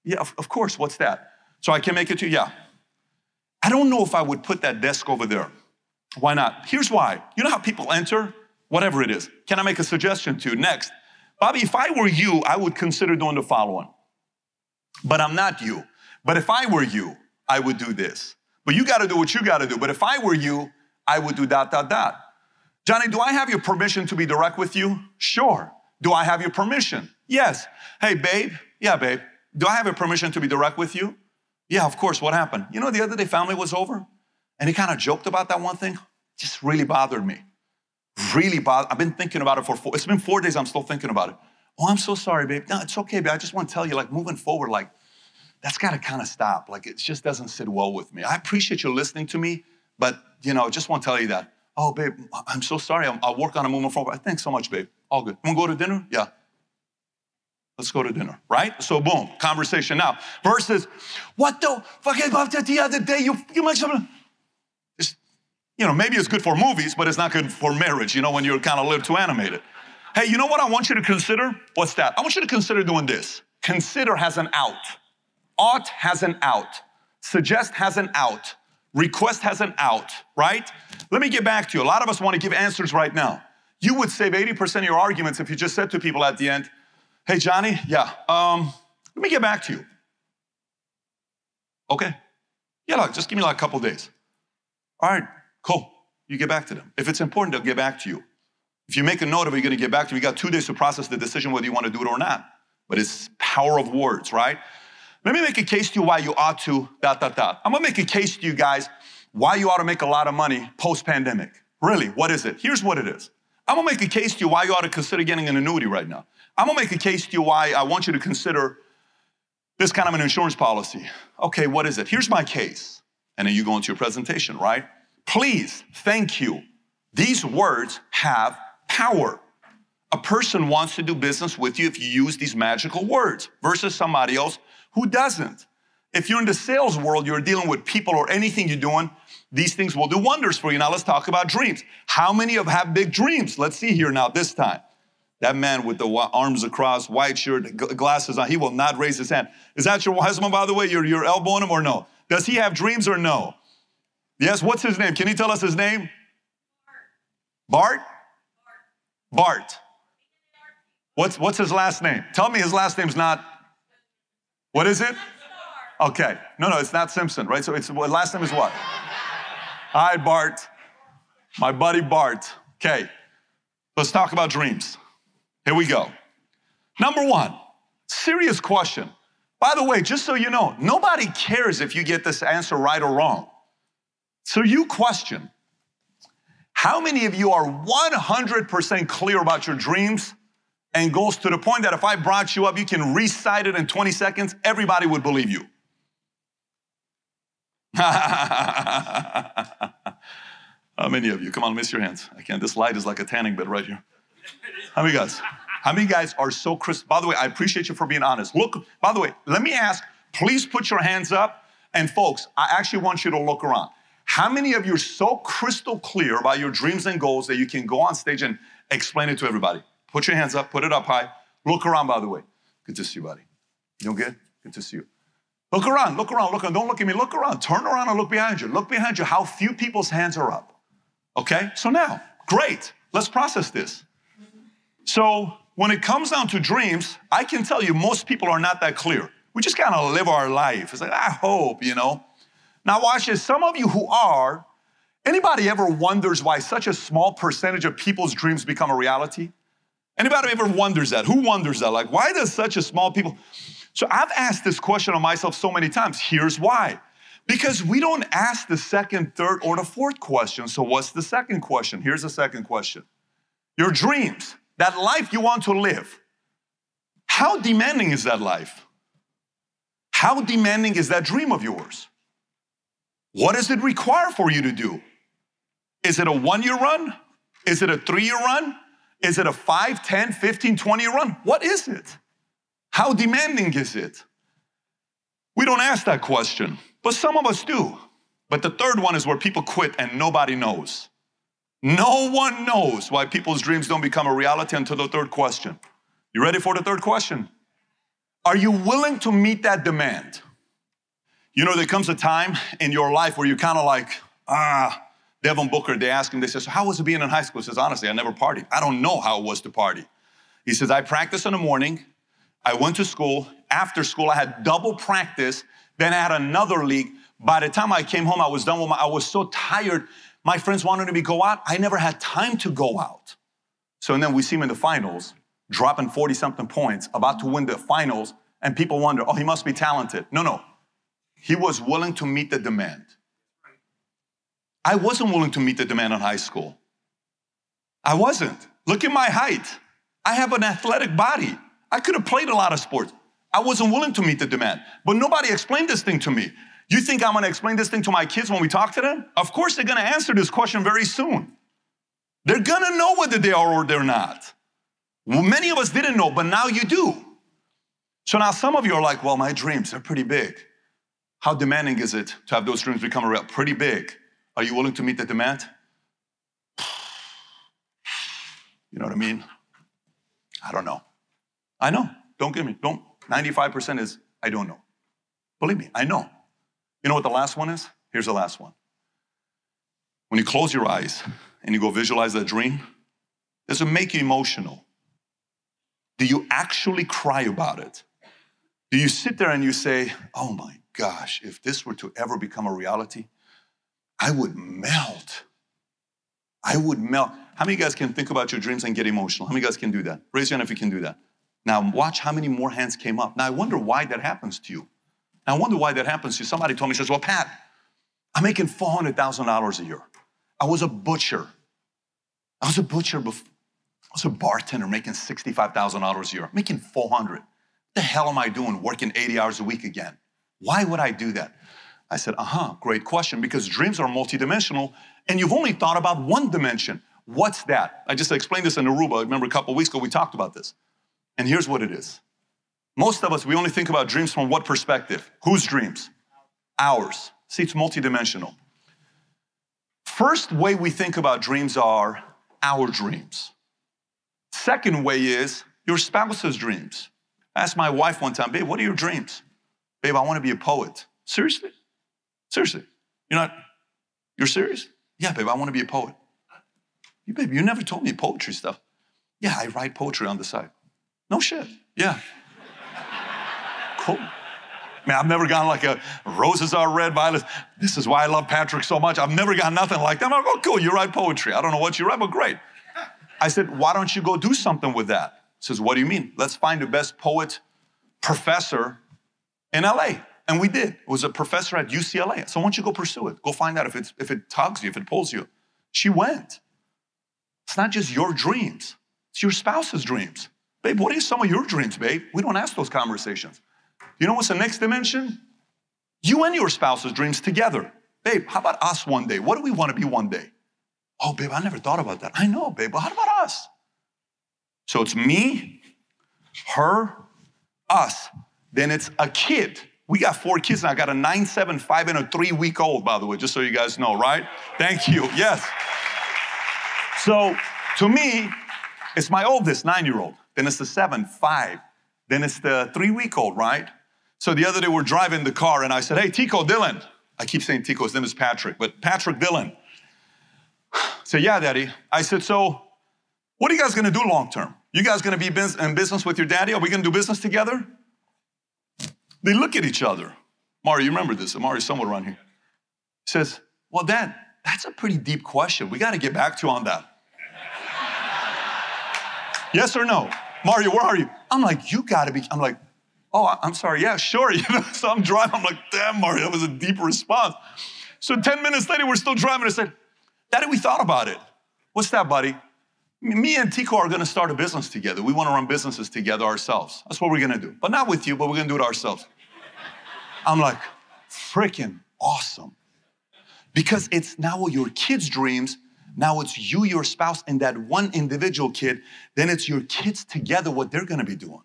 Yeah, of course. What's that? So I can make it to you? Yeah. I don't know if I would put that desk over there. Why not? Here's why. You know how people enter? Whatever it is. Can I make a suggestion to you? Next. Bobby, if I were you, I would consider doing the following. But I'm not you. But if I were you, I would do this. But you got to do what you got to do. But if I were you, I would do ... Johnny, do I have your permission to be direct with you? Sure. Do I have your permission? Yes. Hey, babe. Yeah, babe. Do I have your permission to be direct with you? Yeah, of course. What happened? You know, the other day family was over and he kind of joked about that one thing. It just really bothered me. I've been thinking about it it's been 4 days. I'm still thinking about it. Oh, I'm so sorry, babe. No, it's okay, babe. I just want to tell you, like, moving forward, like, that's got to kind of stop. Like, it just doesn't sit well with me. I appreciate you listening to me, but, you know, just want to tell you that. Oh, babe, I'm so sorry. I'll work on it moving forward. Thanks so much, babe. All good. You want to go to dinner? Yeah. Let's go to dinner, right? So, boom, conversation now. Versus, what the fuck about that the other day? You mentioned something. You know, maybe it's good for movies, but it's not good for marriage, you know, when you're kind of a little too animated. Hey, you know what I want you to consider? What's that? I want you to consider doing this. Consider has an out. Ought has an out. Suggest has an out. Request has an out, right? Let me get back to you. A lot of us want to give answers right now. You would save 80% of your arguments if you just said to people at the end, hey, Johnny, yeah, let me get back to you. Okay. Yeah, look, just give me like a couple days. All right, cool. You get back to them. If it's important, they'll get back to you. If you make a note of it, you're going to get back to me. You got 2 days to process the decision whether you want to do it or not. But it's power of words, right? Let me make a case to you why you ought to ... I'm going to make a case to you guys why you ought to make a lot of money post-pandemic. Really, what is it? Here's what it is. I'm going to make a case to you why you ought to consider getting an annuity right now. I'm going to make a case to you why I want you to consider this kind of an insurance policy. Okay, what is it? Here's my case. And then you go into your presentation, right? Please, thank you. These words have power. A person wants to do business with you if you use these magical words versus somebody else who doesn't. If you're in the sales world, you're dealing with people or anything you're doing, these things will do wonders for you. Now let's talk about dreams. How many of you have big dreams? Let's see here now this time. That man with the arms across, white shirt, glasses on, he will not raise his hand. Is that your husband, by the way? You're elbowing him or no? Does he have dreams or no? Yes, what's his name? Can you tell us his name? Bart? Bart. What's his last name? Tell me his last name's not. What is it? Okay. No, it's not Simpson, right? So it's last name is what? Hi, Bart. My buddy Bart. Okay. Let's talk about dreams. Here we go. Number one, serious question. By the way, just so you know, nobody cares if you get this answer right or wrong. So you question, how many of you are 100% clear about your dreams and goals to the point that if I brought you up, you can recite it in 20 seconds, everybody would believe you? How many of you? Come on, miss your hands. I can't. This light is like a tanning bed right here. How many guys? How many guys are so crisp? By the way, I appreciate you for being honest. Look, by the way, let me ask, please put your hands up. And folks, I actually want you to look around. How many of you are so crystal clear about your dreams and goals that you can go on stage and explain it to everybody? Put your hands up, put it up high. Look around, by the way. Good to see you, buddy. You doing good? Good to see you. Look around, look around, look around. Don't look at me, look around. Turn around and look behind you. Look behind you, how few people's hands are up. Okay, so now, great. Let's process this. So when it comes down to dreams, I can tell you most people are not that clear. We just kind of live our life. It's like, I hope, you know. Now watch this, some of you who are, anybody ever wonders why such a small percentage of people's dreams become a reality? Anybody ever wonders that? Who wonders that? Like, why does such a small people? So I've asked this question of myself so many times. Here's why. Because we don't ask the second, third, or the fourth question. So what's the second question? Here's the second question. Your dreams, that life you want to live. How demanding is that life? How demanding is that dream of yours? What does it require for you to do? Is it a one-year run? Is it a three-year run? Is it a 5, 10, 15, 20-year run? What is it? How demanding is it? We don't ask that question, but some of us do. But the third one is where people quit and nobody knows. No one knows why people's dreams don't become a reality until the third question. You ready for the third question? Are you willing to meet that demand? You know, there comes a time in your life where you're kind of like, Devin Booker, they ask him, they say, so how was it being in high school? He says, honestly, I never partied. I don't know how it was to party. He says, I practiced in the morning. I went to school. After school, I had double practice. Then I had another league. By the time I came home, I was done with I was so tired. My friends wanted me to go out. I never had time to go out. So and then we see him in the finals, dropping 40-something points, about to win the finals. And people wonder, oh, he must be talented. No, no. He was willing to meet the demand. I wasn't willing to meet the demand in high school. I wasn't. Look at my height. I have an athletic body. I could have played a lot of sports. I wasn't willing to meet the demand. But nobody explained this thing to me. You think I'm going to explain this thing to my kids when we talk to them? Of course they're going to answer this question very soon. They're going to know whether they are or they're not. Well, many of us didn't know, but now you do. So now some of you are like, well, my dreams are pretty big. How demanding is it to have those dreams become a real? Pretty big. Are you willing to meet the demand? You know what I mean? I don't know. I know. Don't get me. Don't. 95% is, I don't know. Believe me, I know. You know what the last one is? Here's the last one. When you close your eyes and you go visualize that dream, does it make you emotional? Do you actually cry about it? Do you sit there and you say, oh my gosh, if this were to ever become a reality, I would melt. I would melt. How many of you guys can think about your dreams and get emotional? How many of you guys can do that? Raise your hand if you can do that. Now watch how many more hands came up. Now I wonder why that happens to you. Now, I wonder why that happens to you. Somebody told me, says, well, Pat, I'm making $400,000 a year. I was a butcher. before. I was a bartender making $65,000 a year. I'm making $400,000. What the hell am I doing working 80 hours a week again? Why would I do that? I said, great question, because dreams are multidimensional, and you've only thought about one dimension. What's that? I just explained this in Aruba. I remember a couple of weeks ago we talked about this. And here's what it is. Most of us, we only think about dreams from what perspective? Whose dreams? Ours. See, it's multidimensional. First way we think about dreams are our dreams. Second way is your spouse's dreams. I asked my wife one time, babe, what are your dreams? Babe, I want to be a poet. Seriously? Seriously? You're serious? Yeah, babe, I want to be a poet. Babe, you never told me poetry stuff. Yeah, I write poetry on the side. No shit. Yeah. Cool. Man, I've never gotten like a roses are red, violets. This is why I love Patrick so much. I've never gotten nothing like that. I'm like, oh, cool, you write poetry. I don't know what you write, but great. I said, why don't you go do something with that? He says, what do you mean? Let's find the best poet professor in LA. And we did. It was a professor at UCLA. So why don't you go pursue it? Go find out if it tugs you, if it pulls you. She went. It's not just your dreams. It's your spouse's dreams. Babe, what are some of your dreams, babe? We don't ask those conversations. You know what's the next dimension? You and your spouse's dreams together. Babe, how about us one day? What do we want to be one day? Oh, babe, I never thought about that. I know, babe, but how about us? So it's me, her, us. Then it's a kid. We got four kids now. I got a 9, 7, 5, and a 3-week-old, by the way, just so you guys know, right? Thank you. Yes. So to me, it's my oldest, 9-year-old. Then it's the 7, 5. Then it's the 3-week-old, right? So the other day we're driving the car and I said, hey, Tico Dylan. I keep saying Tico, his name is Patrick, but Patrick Dylan. I said, yeah, Daddy. I said, so what are you guys gonna do long term? You guys gonna be in business with your daddy? Are we gonna do business together? They look at each other. Mario, you remember this. Mario's somewhere around here. He says, well, Dad, that's a pretty deep question. We gotta get back to you on that. Yes or no? Mario, where are you? I'm like, you gotta be, I'm like, oh, I'm sorry, yeah, sure. You know, so I'm driving, I'm like, damn, Mario, that was a deep response. So 10 minutes later, we're still driving. I said, Daddy, we thought about it. What's that, buddy? Me and Tico are gonna start a business together. We wanna run businesses together ourselves. That's what we're gonna do. But not with you, but we're gonna do it ourselves. I'm like, freaking awesome. Because it's now your kids' dreams. Now it's you, your spouse, and that one individual kid. Then it's your kids together, what they're gonna be doing.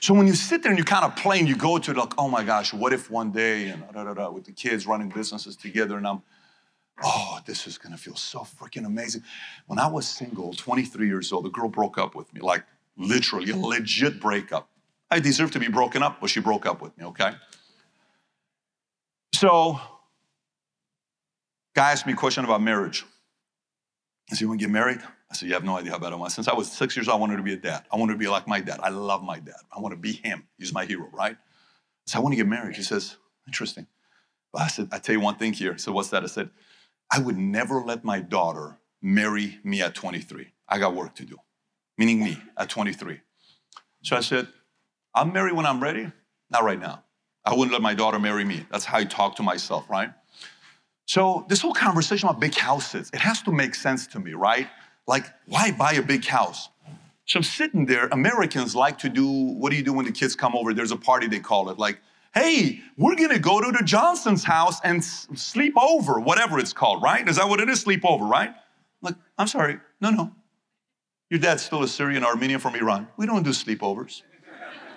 So when you sit there and you kind of play and you go to it like, oh my gosh, what if one day, and da, da, da, with the kids running businesses together, and I'm, oh, this is gonna feel so freaking amazing. When I was single, 23 years old, a girl broke up with me, like literally a legit breakup. I deserved to be broken up, but she broke up with me, okay? So, guy asked me a question about marriage. I said, you wanna get married? I said, you have no idea how bad I was. Since I was 6 years old, I wanted to be a dad. I wanted to be like my dad. I love my dad. I want to be him. He's my hero, right? I said, I want to get married. He says, interesting. But I said, I tell you one thing here. So what's that? I said, I would never let my daughter marry me at 23. I got work to do, meaning me at 23. So I said, I'll marry when I'm ready. Not right now. I wouldn't let my daughter marry me. That's how I talk to myself, right? So this whole conversation about big houses, it has to make sense to me, right? Like, why buy a big house? So I'm sitting there, Americans like to do, what do you do when the kids come over? There's a party, they call it. Like, hey, we're gonna go to the Johnson's house and sleep over, whatever it's called, right? Is that what it is, sleep over, right? Like, I'm sorry, no, no. Your dad's still a Syrian, Armenian from Iran. We don't do sleepovers.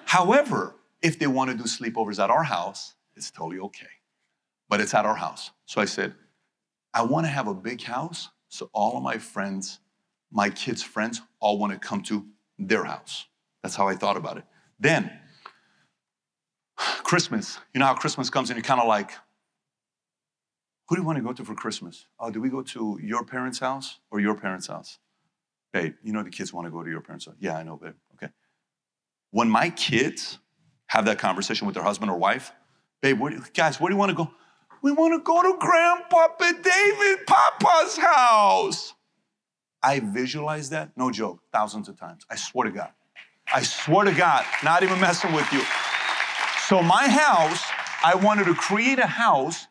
However, if they wanna do sleepovers at our house, it's totally okay. But it's at our house. So I said, I wanna have a big house so all of my friends, my kids' friends all want to come to their house. That's how I thought about it. Then, Christmas. You know how Christmas comes and you're kind of like, who do you want to go to for Christmas? Oh, do we go to your parents' house or your parents' house? Babe, you know the kids want to go to your parents' house. Yeah, I know, babe. Okay. When my kids have that conversation with their husband or wife, babe, where do you want to go? We want to go to Grandpapa David Papa's house. I visualize that, no joke, thousands of times. I swear to God. I swear to God, not even messing with you. So my house, I wanted to create a house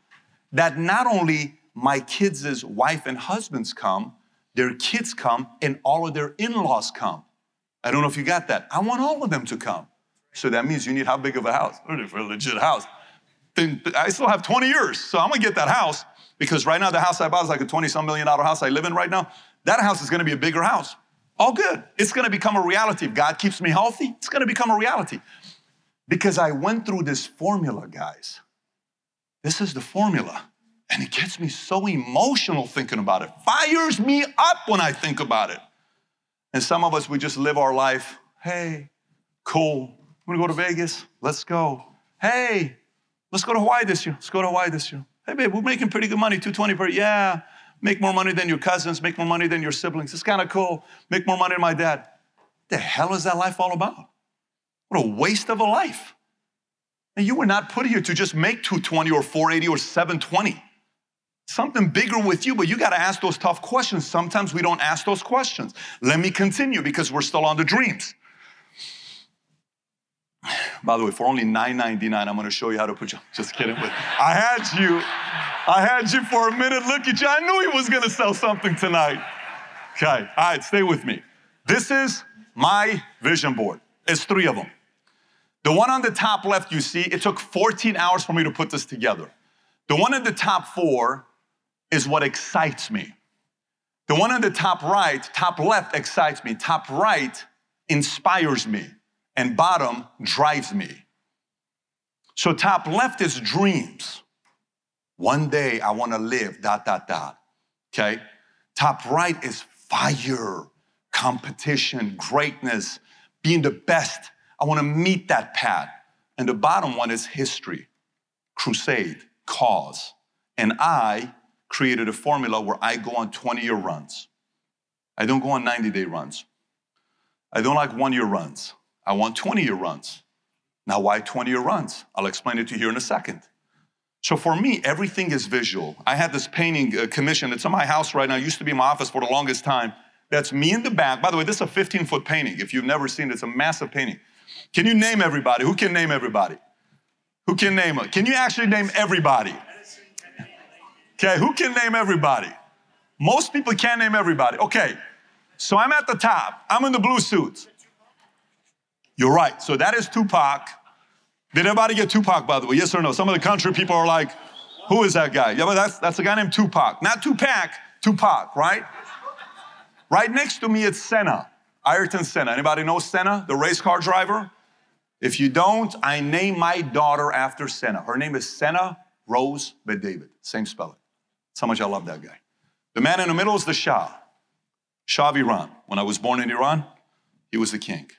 that not only my kids' wife and husbands come, their kids come, and all of their in-laws come. I don't know if you got that. I want all of them to come. So that means you need how big of a house? I need a legit house. I still have 20 years, so I'm gonna get that house because right now the house I bought is like a $20-some million house I live in right now. That house is gonna be a bigger house. All good. It's gonna become a reality. If God keeps me healthy, it's gonna become a reality. Because I went through this formula, guys. This is the formula. And it gets me so emotional thinking about it. Fires me up when I think about it. And some of us, we just live our life. Hey, cool. Wanna go to Vegas? Let's go. Hey, let's go to Hawaii this year. Let's go to Hawaii this year. Hey, babe, we're making pretty good money, $220 per year. Yeah. Make more money than your cousins, make more money than your siblings. It's kind of cool. Make more money than my dad. What the hell is that life all about? What a waste of a life. And you were not put here to just make 220 or 480 or 720. Something bigger with you, but you gotta ask those tough questions. Sometimes we don't ask those questions. Let me continue because we're still on the dreams. By the way, for only $9.99, I'm gonna show you how to put you, just kidding. I had you for a minute, look at you. I knew he was gonna sell something tonight. Okay, all right, stay with me. This is my vision board. It's 3 of them. The one on the top left, you see, it took 14 hours for me to put this together. The one in the top 4 is what excites me. The one on the top right, top left excites me. Top right inspires me. And bottom drives me. So top left is dreams. One day I want to live, ... Okay? Top right is fire, competition, greatness, being the best. I want to meet that path. And the bottom one is history, crusade, cause. And I created a formula where I go on 20-year runs. I don't go on 90-day runs. I don't like one-year runs. I want 20-year runs. Now, why 20-year runs? I'll explain it to you here in a second. So for me, everything is visual. I had this painting commissioned. It's in my house right now. It used to be in my office for the longest time. That's me in the back. By the way, this is a 15-foot painting. If you've never seen it, it's a massive painting. Can you name everybody? Who can name everybody? Who can name it? Can you actually name everybody? Okay, who can name everybody? Most people can't name everybody. Okay, so I'm at the top. I'm in the blue suit. You're right. So that is Tupac. Did everybody get Tupac, by the way? Yes or no? Some of the country people are like, who is that guy? Yeah, but that's a guy named Tupac. Not Tupac, Tupac, right? Right next to me, it's Senna, Ayrton Senna. Anybody know Senna, the race car driver? If you don't, I name my daughter after Senna. Her name is Senna Rose Bet-David. Same spelling. That's how much I love that guy. The man in the middle is the Shah, Shah of Iran. When I was born in Iran, he was the king.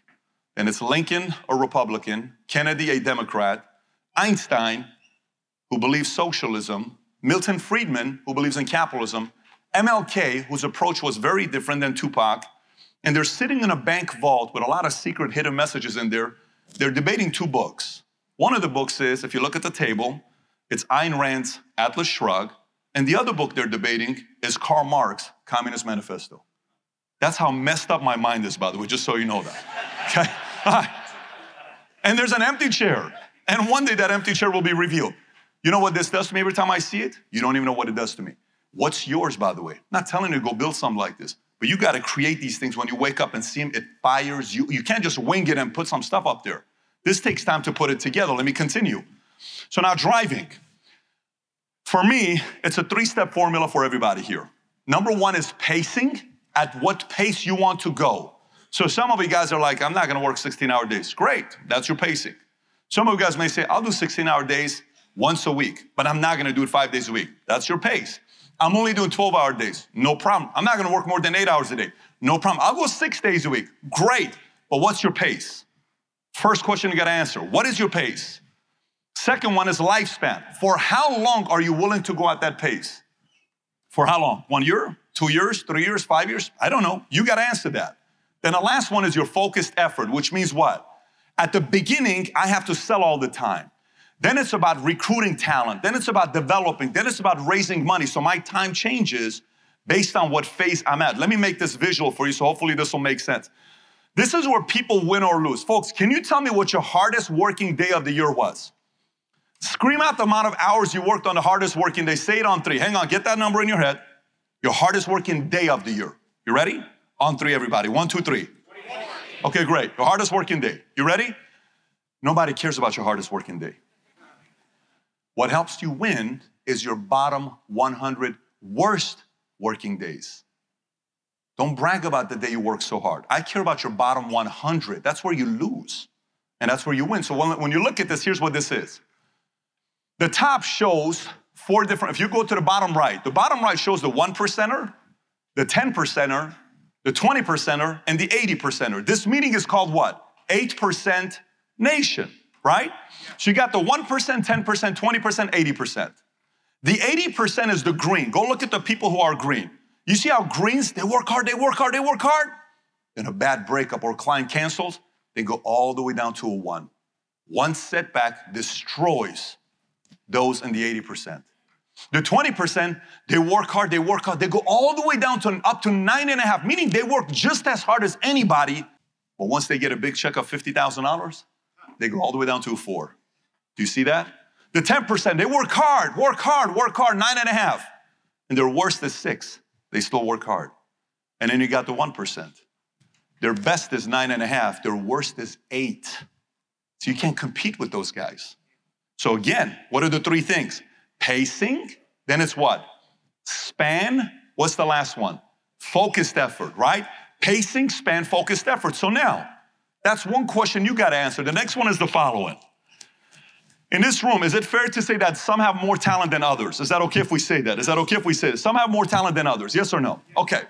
And it's Lincoln, a Republican, Kennedy, a Democrat, Einstein, who believes socialism, Milton Friedman, who believes in capitalism, MLK, whose approach was very different than Tupac, and they're sitting in a bank vault with a lot of secret hidden messages in there. They're debating two books. One of the books is, if you look at the table, it's Ayn Rand's Atlas Shrugged, and the other book they're debating is Karl Marx's Communist Manifesto. That's how messed up my mind is, by the way, just so you know that. Okay? And there's an empty chair. And one day that empty chair will be revealed. You know what this does to me every time I see it? You don't even know what it does to me. What's yours, by the way? I'm not telling you to go build something like this. But you got to create these things. When you wake up and see them, it fires you. You can't just wing it and put some stuff up there. This takes time to put it together. Let me continue. So now driving. For me, it's a three-step formula for everybody here. Number one is pacing, at what pace you want to go. So some of you guys are like, I'm not going to work 16-hour days. Great, that's your pacing. Some of you guys may say, I'll do 16-hour days once a week, but I'm not going to do it 5 days a week. That's your pace. I'm only doing 12-hour days. No problem. I'm not going to work more than 8 hours a day. No problem. I'll go 6 days a week. Great. But what's your pace? First question you got to answer. What is your pace? Second one is lifespan. For how long are you willing to go at that pace? For how long? 1 year? 2 years? 3 years? 5 years? I don't know. You got to answer that. Then the last one is your focused effort, which means what? At the beginning, I have to sell all the time. Then it's about recruiting talent. Then it's about developing. Then it's about raising money. So my time changes based on what phase I'm at. Let me make this visual for you, so hopefully this will make sense. This is where people win or lose. Folks, can you tell me what your hardest working day of the year was? Scream out the amount of hours you worked on the hardest working day. Say it on three. Hang on, get that number in your head. Your hardest working day of the year. You ready? On three, everybody. 1, 2, 3. Okay, great. Your hardest working day. You ready? Nobody cares about your hardest working day. What helps you win is your bottom 100 worst working days. Don't brag about the day you work so hard. I care about your bottom 100. That's where you lose, and that's where you win. So when you look at this, here's what this is. The top shows four different, if you go to the bottom right shows the 1%er, the 10%er, the 20%er, and the 80%er. This meeting is called what? 8% Nation. Right? So you got the 1%, 10%, 20%, 80%. The 80% is the green. Go look at the people who are green. You see how greens, they work hard, they work hard, they work hard. Then a bad breakup or client cancels, they go all the way down to a 1. One setback destroys those in the 80%. The 20%, they work hard, they work hard. They go all the way down to up to 9.5, meaning they work just as hard as anybody. But once they get a big check of $50,000, they go all the way down to a 4. Do you see that? The 10%, they work hard, work hard, work hard, 9.5. And their worst is 6. They still work hard. And then you got the 1%. Their best is 9.5. Their worst is 8. So you can't compete with those guys. So again, what are the three things? Pacing, then it's what? Span, what's the last one? Focused effort, right? Pacing, span, focused effort. So now, that's one question you got to answer. The next one is the following. In this room, is it fair to say that some have more talent than others? Is that okay if we say that? Is that okay if we say that? Some have more talent than others, yes or no? Okay.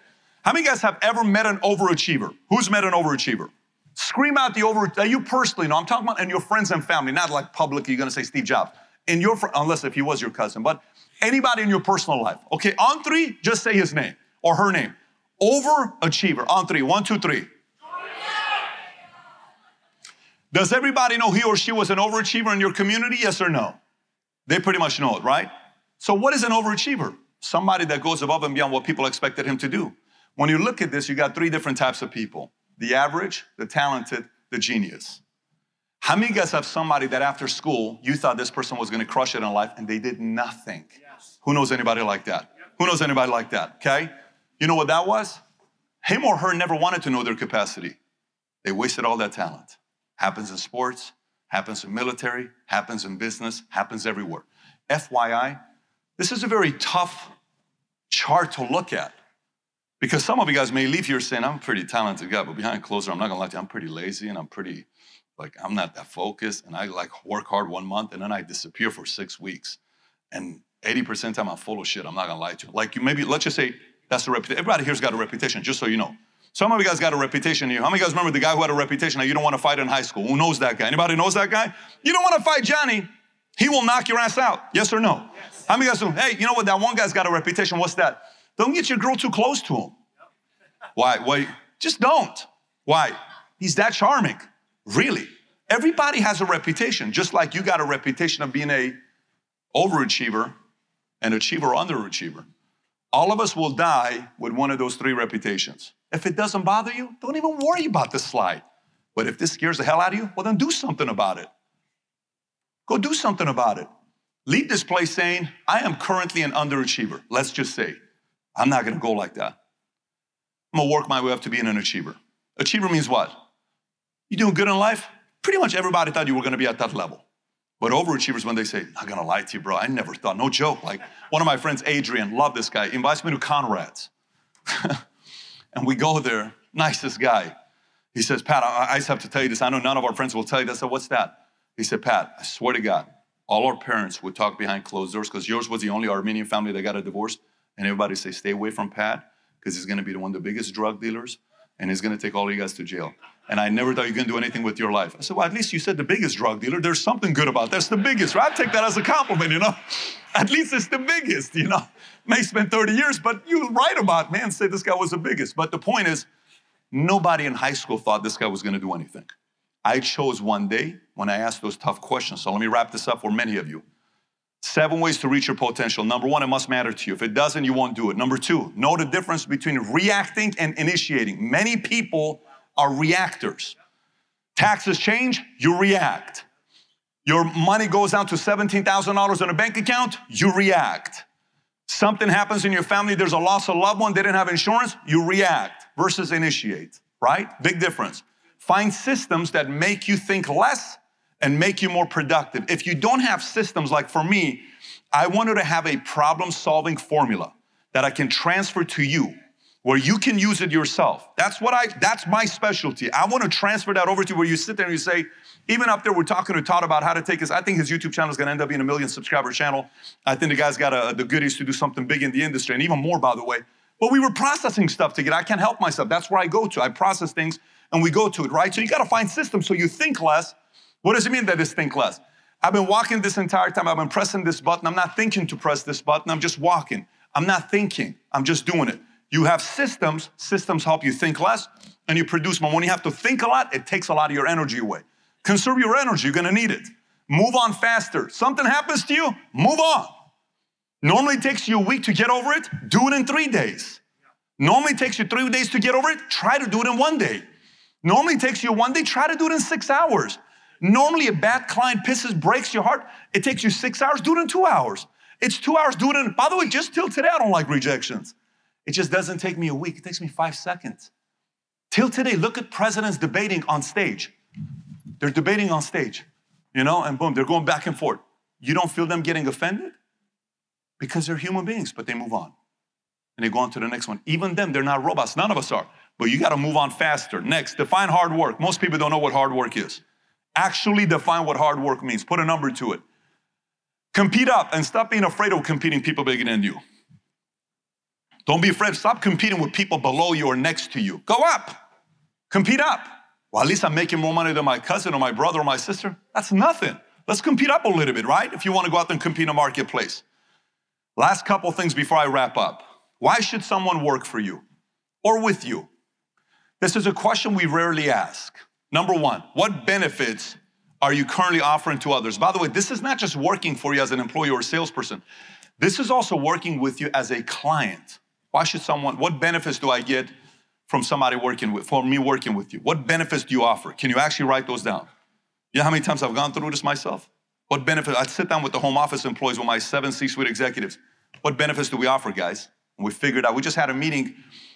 How many of you guys have ever met an overachiever? Who's met an overachiever? Scream out the overachiever. You personally, no, I'm talking about in your friends and family, not like publicly, you're gonna say Steve Jobs. In your, unless if he was your cousin, but anybody in your personal life. Okay, on three, just say his name or her name. Overachiever, on three. One, two, three. Does everybody know he or she was an overachiever in your community? Yes or no? They pretty much know it, right? So what is an overachiever? Somebody that goes above and beyond what people expected him to do. When you look at this, you got three different types of people. The average, the talented, the genius. How many of you guys have somebody that after school, you thought this person was gonna crush it in life and they did nothing? Yes. Who knows anybody like that? Yep. Who knows anybody like that, okay? You know what that was? Him or her never wanted to know their capacity. They wasted all that talent. Happens in sports, happens in military, happens in business, happens everywhere. FYI, this is a very tough chart to look at because some of you guys may leave here saying, I'm a pretty talented guy, but behind closed door, I'm not gonna lie to you, I'm pretty lazy and I'm pretty, like, I'm not that focused and I like work hard 1 month and then I disappear for 6 weeks. And 80% of the time I'm full of shit, I'm not gonna lie to you. Like, you maybe, let's just say that's the reputation. Everybody here's got a reputation, just so you know. Some of you guys got a reputation here. How many of you guys remember the guy who had a reputation that you don't want to fight in high school? Who knows that guy? Anybody knows that guy? You don't want to fight Johnny. He will knock your ass out. Yes or no? Yes. How many of you guys know, hey, you know what? That one guy's got a reputation. What's that? Don't get your girl too close to him. Why? Why? Just don't. Why? He's that charming. Really? Everybody has a reputation, just like you got a reputation of being an overachiever, an achiever, or underachiever. All of us will die with one of those three reputations. If it doesn't bother you, don't even worry about this slide. But if this scares the hell out of you, well, then do something about it. Go do something about it. Leave this place saying, I am currently an underachiever. Let's just say, I'm not gonna go like that. I'm gonna work my way up to being an achiever. Achiever means what? You doing good in life? Pretty much everybody thought you were gonna be at that level. But overachievers, when they say, not gonna lie to you, bro, I never thought, no joke. Like, one of my friends, Adrian, love this guy, invites me to Conrad's. And we go there, nicest guy. He says, Pat, I just have to tell you this. I know none of our friends will tell you this. I said, what's that? He said, Pat, I swear to God, all our parents would talk behind closed doors because yours was the only Armenian family that got a divorce. And everybody say, stay away from Pat because he's gonna be one of the biggest drug dealers and he's gonna take all you guys to jail. And I never thought you were gonna do anything with your life. I said, well, at least you said the biggest drug dealer. There's something good about that. That's the biggest, right? I take that as a compliment, you know? At least it's the biggest, you know? May spend 30 years, but you write about, man, say this guy was the biggest. But the point is, nobody in high school thought this guy was gonna do anything. I chose one day when I asked those tough questions. So let me wrap this up for many of you. 7 ways to reach your potential. Number 1, it must matter to you. If it doesn't, you won't do it. Number 2, know the difference between reacting and initiating. Many people are reactors. Taxes change, you react. Your money goes down to $17,000 in a bank account, you react. Something happens in your family, there's a loss of a loved one, they didn't have insurance, you react versus initiate, right? Big difference. Find systems that make you think less and make you more productive. If you don't have systems, like for me, I wanted to have a problem-solving formula that I can transfer to you where you can use it yourself. That's my specialty. I want to transfer that over to where you sit there and you say, even up there, we're talking to Todd about how to take his, I think his YouTube channel is going to end up being a 1 million subscriber channel. I think the guy's got the goodies to do something big in the industry, and even more, by the way. But we were processing stuff together. I can't help myself. That's where I go to. I process things, and we go to it, right? So you got to find systems so you think less. What does it mean that it's think less? I've been walking this entire time. I've been pressing this button. I'm not thinking to press this button. I'm just walking. I'm not thinking. I'm just doing it. You have systems. Systems help you think less, and you produce more. When you have to think a lot, it takes a lot of your energy away. Conserve your energy. You're going to need it. Move on faster. Something happens to you, move on. Normally it takes you a week to get over it. Do it in 3 days. Normally it takes you 3 days to get over it. Try to do it in 1 day. Normally it takes you 1 day. Try to do it in 6 hours. Normally a bad client pisses, breaks your heart. It takes you 6 hours. Do it in 2 hours. It's 2 hours. Do it in, by the way, just till today, I don't like rejections. It just doesn't take me a week. It takes me 5 seconds. Till today, look at presidents debating on stage. They're debating on stage, you know, and boom, they're going back and forth. You don't feel them getting offended? Because they're human beings, but they move on. And they go on to the next one. Even them, they're not robots. None of us are. But you got to move on faster. Next, define hard work. Most people don't know what hard work is. Actually define what hard work means. Put a number to it. Compete up and stop being afraid of competing people bigger than you. Don't be afraid. Stop competing with people below you or next to you. Go up. Compete up. Well, at least I'm making more money than my cousin or my brother or my sister. That's nothing. Let's compete up a little bit, right? If you want to go out there and compete in a marketplace. Last couple things before I wrap up. Why should someone work for you or with you? This is a question we rarely ask. Number one, what benefits are you currently offering to others? By the way, this is not just working for you as an employee or a salesperson. This is also working with you as a client. Why should someone, what benefits do I get from somebody working with, for me working with you? What benefits do you offer? Can you actually write those down? You know how many times I've gone through this myself? What benefits? I sit down with the home office employees, with my 7 C-suite executives. What benefits do we offer, guys? And we figured out, we just had a meeting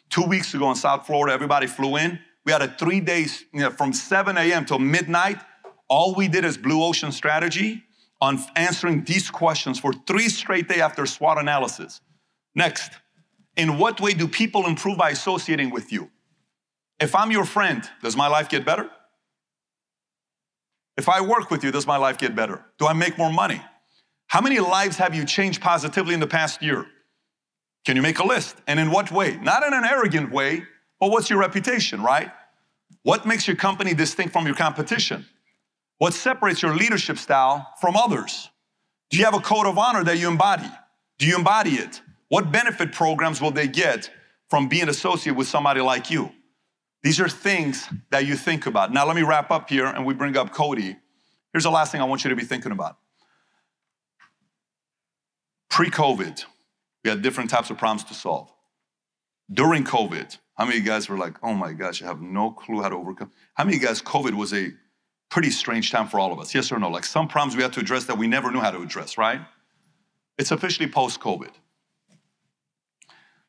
2 weeks ago in South Florida. Everybody flew in. We had a 3 days, from 7 a.m. till midnight. All we did is blue ocean strategy on answering these questions for 3 straight days after SWOT analysis. Next, in what way do people improve by associating with you? If I'm your friend, does my life get better? If I work with you, does my life get better? Do I make more money? How many lives have you changed positively in the past year? Can you make a list? And in what way? Not in an arrogant way, but what's your reputation, right? What makes your company distinct from your competition? What separates your leadership style from others? Do you have a code of honor that you embody? Do you embody it? What benefit programs will they get from being associated with somebody like you? These are things that you think about. Now, let me wrap up here and we bring up Cody. Here's the last thing I want you to be thinking about. Pre-COVID, we had different types of problems to solve. During COVID, how many of you guys were like, oh my gosh, I have no clue how to overcome? How many of you guys, COVID was a pretty strange time for all of us? Yes or no? Like some problems we had to address that we never knew how to address, right? It's officially post-COVID.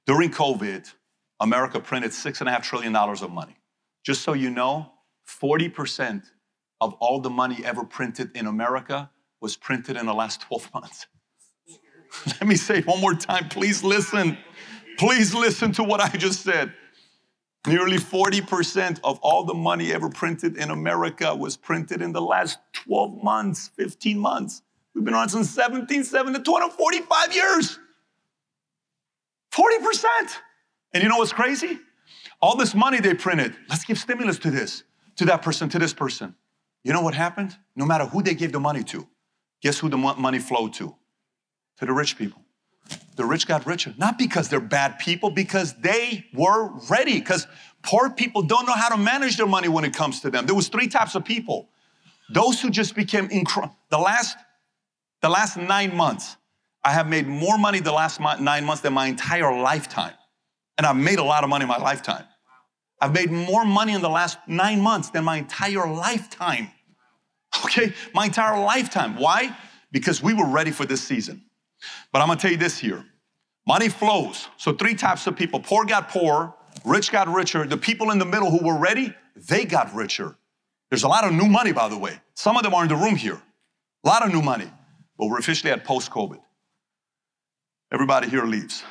During COVID, America printed $6.5 trillion of money. Just so you know, 40% of all the money ever printed in America was printed in the last 12 months. Let me say it one more time. Please listen. Please listen to what I just said. Nearly 40% of all the money ever printed in America was printed in the last 12 months, 15 months. We've been around since 1770, 245 years. 40%. And you know what's crazy? All this money they printed, let's give stimulus to this, to that person, to this person. You know what happened? No matter who they gave the money to, guess who the money flowed to? To the rich people. The rich got richer, not because they're bad people, because they were ready, because poor people don't know how to manage their money when it comes to them. There was 3 types of people. Those who just became, the last 9 months, I have made more money the last 9 months than my entire lifetime. And I've made a lot of money in my lifetime. I've made more money in the last 9 months than my entire lifetime. Okay, my entire lifetime. Why? Because we were ready for this season. But I'm gonna tell you this here. Money flows. So 3 types of people. Poor got poorer, rich got richer. The people in the middle who were ready, they got richer. There's a lot of new money, by the way. Some of them are in the room here. A lot of new money. But we're officially at post-COVID. Everybody here leaves.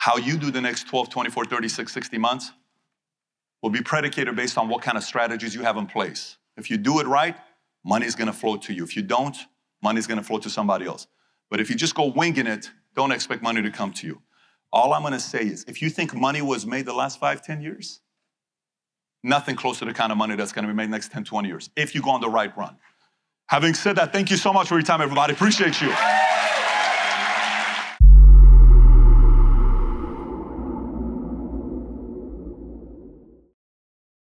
How you do the next 12, 24, 36, 60 months will be predicated based on what kind of strategies you have in place. If you do it right, money's gonna flow to you. If you don't, money's gonna flow to somebody else. But if you just go winging it, don't expect money to come to you. All I'm gonna say is, if you think money was made the last 5, 10 years, nothing close to the kind of money that's gonna be made the next 10, 20 years, if you go on the right run. Having said that, thank you so much for your time, everybody. Appreciate you.